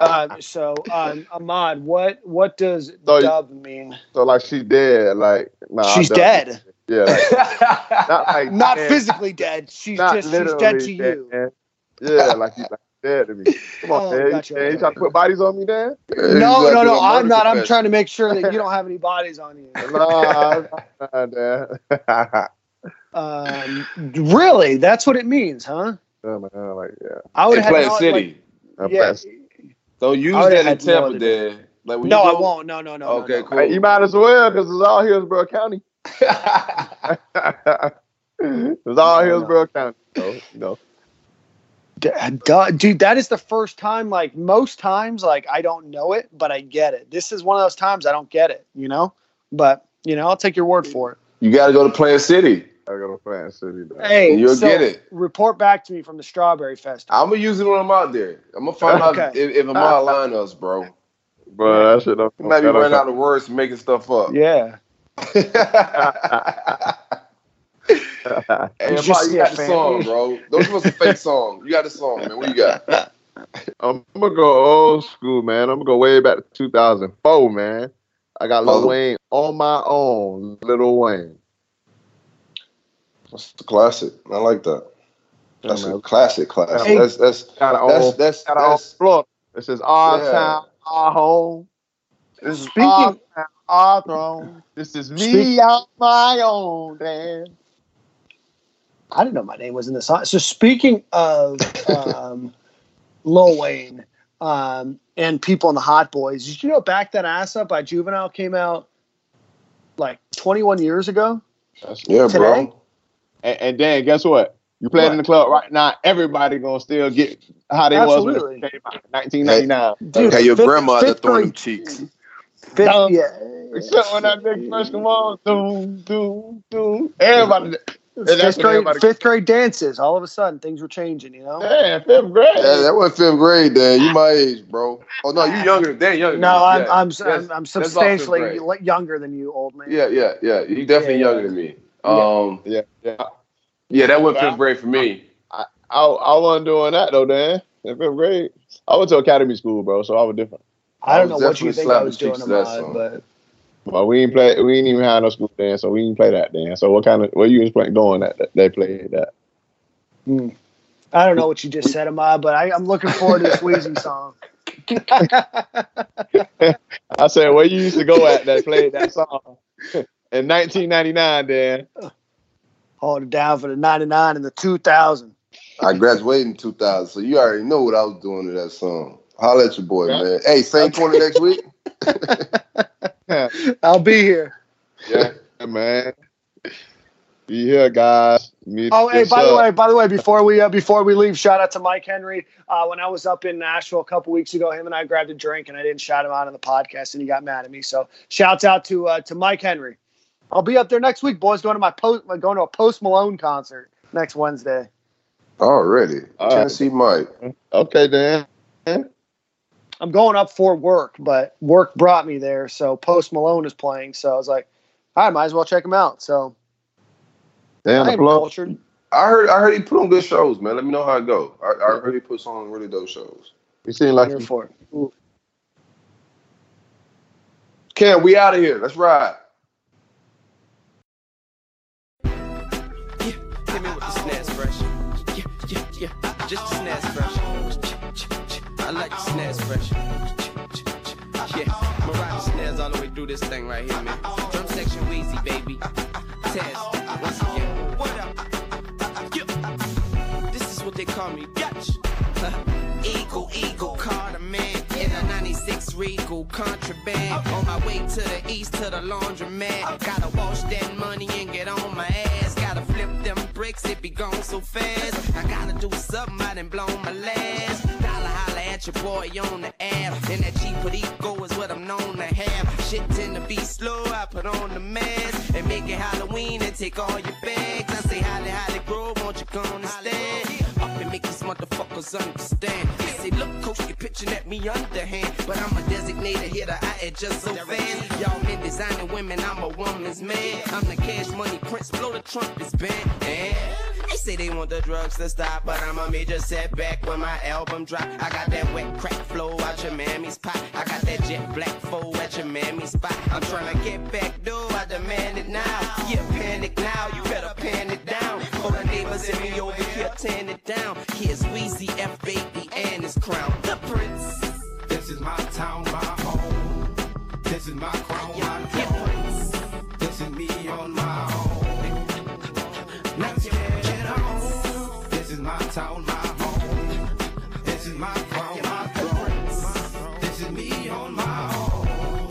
Ahmad, what does dub mean? So like she's dead, she's dead. Yeah. Not physically dead. She's dead to you. Dead. Yeah, like dead to me. Come on, man. Gotcha. You trying to put bodies on me, Dan? No, I'm not. I'm trying to make sure that you don't have any bodies on you. No, Dan. Really? That's what it means, huh? Oh my God, yeah. I would have Plant City. Yeah. Don't use that in Tampa, Dan. No, I won't. No. Okay, cool. Hey, you might as well, because it's all Hillsborough County. It's all Hillsborough County. No. Dude, that is the first time, most times, I don't know it, but I get it. This is one of those times I don't get it, But, I'll take your word for it. You got to go to Plant City. I got to Plant City. Though. Hey, you'll so get it. Report back to me from the Strawberry Festival. I'm gonna use it when I'm out there. I'm gonna find out if I'm out of lineups, bro. Bro, that shit up. You might be running out of words, making stuff up. Yeah. Hey, you got the song, bro. Those was a fake song. You got the song, man. What you got? I'm gonna go old school, man. I'm gonna go way back to 2004, man. I got Lil Wayne on my own. Lil Wayne. That's the classic. I like that. That's a classic. Hey, that's floor. This is our town, our home. This is our town, our throne. This is me on my own, man. I didn't know my name was in the song. So speaking of Lil Wayne and people in the Hot Boys, did you know Back That Ass Up by Juvenile came out like 21 years ago? Yeah, today? Bro. And Dan, guess what? You play it in the club right now, everybody going to still get how they was when they came out in 1999. Hey, dude, your grandmother throwing them cheeks. Except when that big fresh come on, doom. Everybody. Fifth grade dances. All of a sudden, things were changing, you know? Yeah, fifth grade. Yeah, that wasn't fifth grade, Dan. You my age, bro. Oh, no, you younger than Dan. No, I'm substantially younger than you, old man. Yeah. You definitely younger than me. Yeah, that went fifth grade for me. I wasn't doing that though, Dan. In fifth grade, I went to academy school, bro, so I was different. I don't know what you think I was doing about, but well, we ain't even had no school then, so we didn't play that then. So what you was doing that they played that? I don't know what you just said, Ahmad, but I'm looking forward to this Weezy song. I said where you used to go at that played that song. In 1999, Dan. Hold it down for the 99 and the 2000. I graduated in 2000, so you already know what I was doing to that song. Holler at your boy, man. Hey, same corner next week. I'll be here. Yeah, man. Be here, guys. By the way, before we leave, shout out to Mike Henry. When I was up in Nashville a couple weeks ago, him and I grabbed a drink, and I didn't shout him out on the podcast, and he got mad at me. So, shouts out to Mike Henry. I'll be up there next week, boys. Going to a Post Malone concert next Wednesday. Already, Tennessee Mike. Okay, Dan. I'm going up for work, but work brought me there. So Post Malone is playing, so I was like, I might as well check him out. So, damn, I heard he put on good shows, man. Let me know how it go. I heard he puts on really dope shows. You seem like for it. Ken, we out of here. Let's ride. Just the snaz fresh. I like the snaz fresh. Yeah, I'm gonna ride the snaz all the way through this thing right here, man. Drum section Weezy, baby. Taz, once again. What up? This is what they call me, bitch. Eagle, Carter, man. In a 96 Regal contraband. On my way to the east to the laundromat. Gotta wash that money and get on my ass. Gotta flip them bricks, it be gone so fast. I gotta do something, I done blown my last. Dollar holla at your boy on the app. And that cheap Perico is what I'm known to have. Shit tend to be slow, I put on the mask. And make it Halloween and take all your bags. I say holly Grove, won't you come to stand? Up and make these motherfuckers understand. They say, look, coach, you're pitching at me underhand. But I'm a designated hitter, I adjust so fast. Y'all men designing women, I'm a woman's man. I'm the cash money prince, blow the trumpets band. And they say they want the drugs to stop, but I'm a major setback when my album drop. I got that wet crack flow out your mammy's pot. I got that jet black foe at your mammy's spot. I'm trying to get back, though, I demand it now. You panic now, you better pan it down. For the neighbors in me over here, tan it down. Here's Weezy F Baby and his crown, the prince. This is my town, my home. This is my crown, my prince. This is me on my own. Now get on. This is my town, my home. This is my crown, my prince. This is me on my own.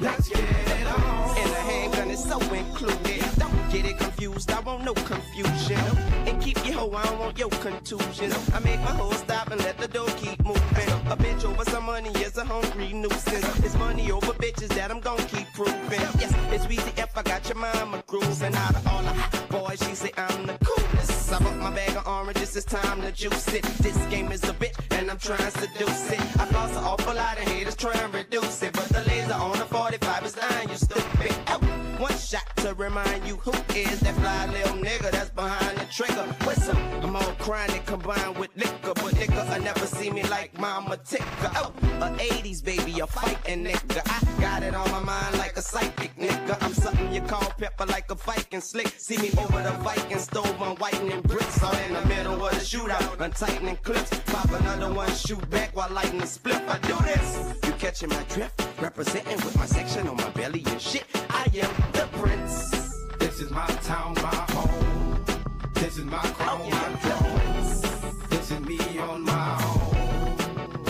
Let's get on. And the handgun is so included. Don't get it confused. confused. I want no confusion. And keep your hoe, I don't want your contusions. I make my hoe stop and let the door keep moving. A bitch over some money is a hungry nuisance. It's money over bitches that I'm gonna keep proving. Yes, it's easy if I got your mama cruising. Out of all the hot boys, she say I'm the coolest. I bought my bag of oranges, it's time to juice it. This game is a bitch and I'm trying to seduce it. I've lost an awful lot of haters trying to reduce it. But the laser on the 45 is lying, you stupid. Out. One shot to remind you who is that fly little nigga that's behind the trigger. What's up? I'm all chronic combined with liquor. But nigga, I never see me like Mama Ticker. Oh, a 80s baby, a fighting nigga. I got it on my mind like a psychic nigga. I'm something you call pepper like a Viking slick. See me over the Viking stove, I'm whitening bricks. All in the middle of the shootout, I'm tightening clips. Pop another one, shoot back while lighting the split. I do this. You catching my drift? Representing with my section on my belly and shit. I am the prince. This is my town, my home. This is my crown, my throne. This is me on my own.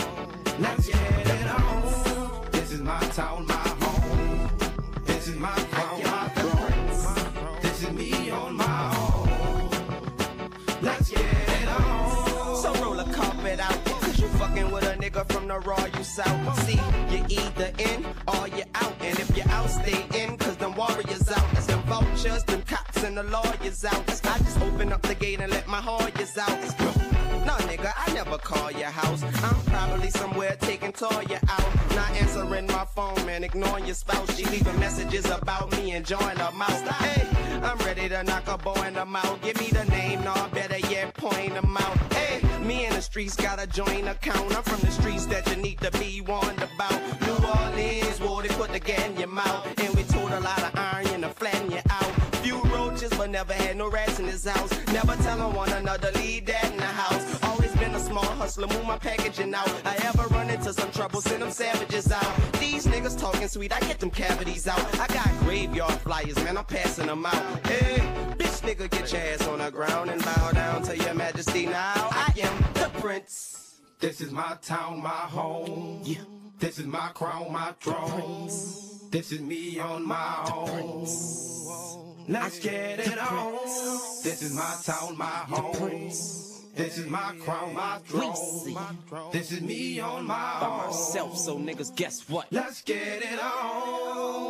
Let's get it on. This is my town, my home. This is my crown, my throne. This is me on my own. Let's get it on. So roll a carpet out, cause you fucking with a nigga from the raw you south. See, you either in or you out. And if you out, stay in, cause them warriors out. That's them vultures, them cops, and the lawyers out. I just open up the gate and let my hoyas out. No, nigga, I never call your house. I'm probably somewhere taking Toya out. Not answering my phone, man, ignoring your spouse. She leaving messages about me, enjoying her mouth. Hey, I'm ready to knock a boy in the mouth. Give me the name, no, better yet, point them out. Hey, me in the streets got a joint account. I'm from the streets that you need to be warned about. New Orleans, whoa, they put the gat in your mouth. And we told a lot of iron to flatten you out. Few roaches, but never had no rats in his house. Never telling one another, leave that in the house. Always been a small hustler, move my packaging out. I ever run into some trouble, send them savages out. These niggas talking sweet, I get them cavities out. I got graveyard flyers, man, I'm passing them out. Hey, bitch nigga, get your ass on the ground and bow down to your majesty now. I am the prince. This is my town, my home. Yeah. This is my crown, my throne. This is me on my own. Let's get it on. This is my town, my home. This is my crown, my throne. This is me on my own. By myself, so niggas, guess what? Let's get it on.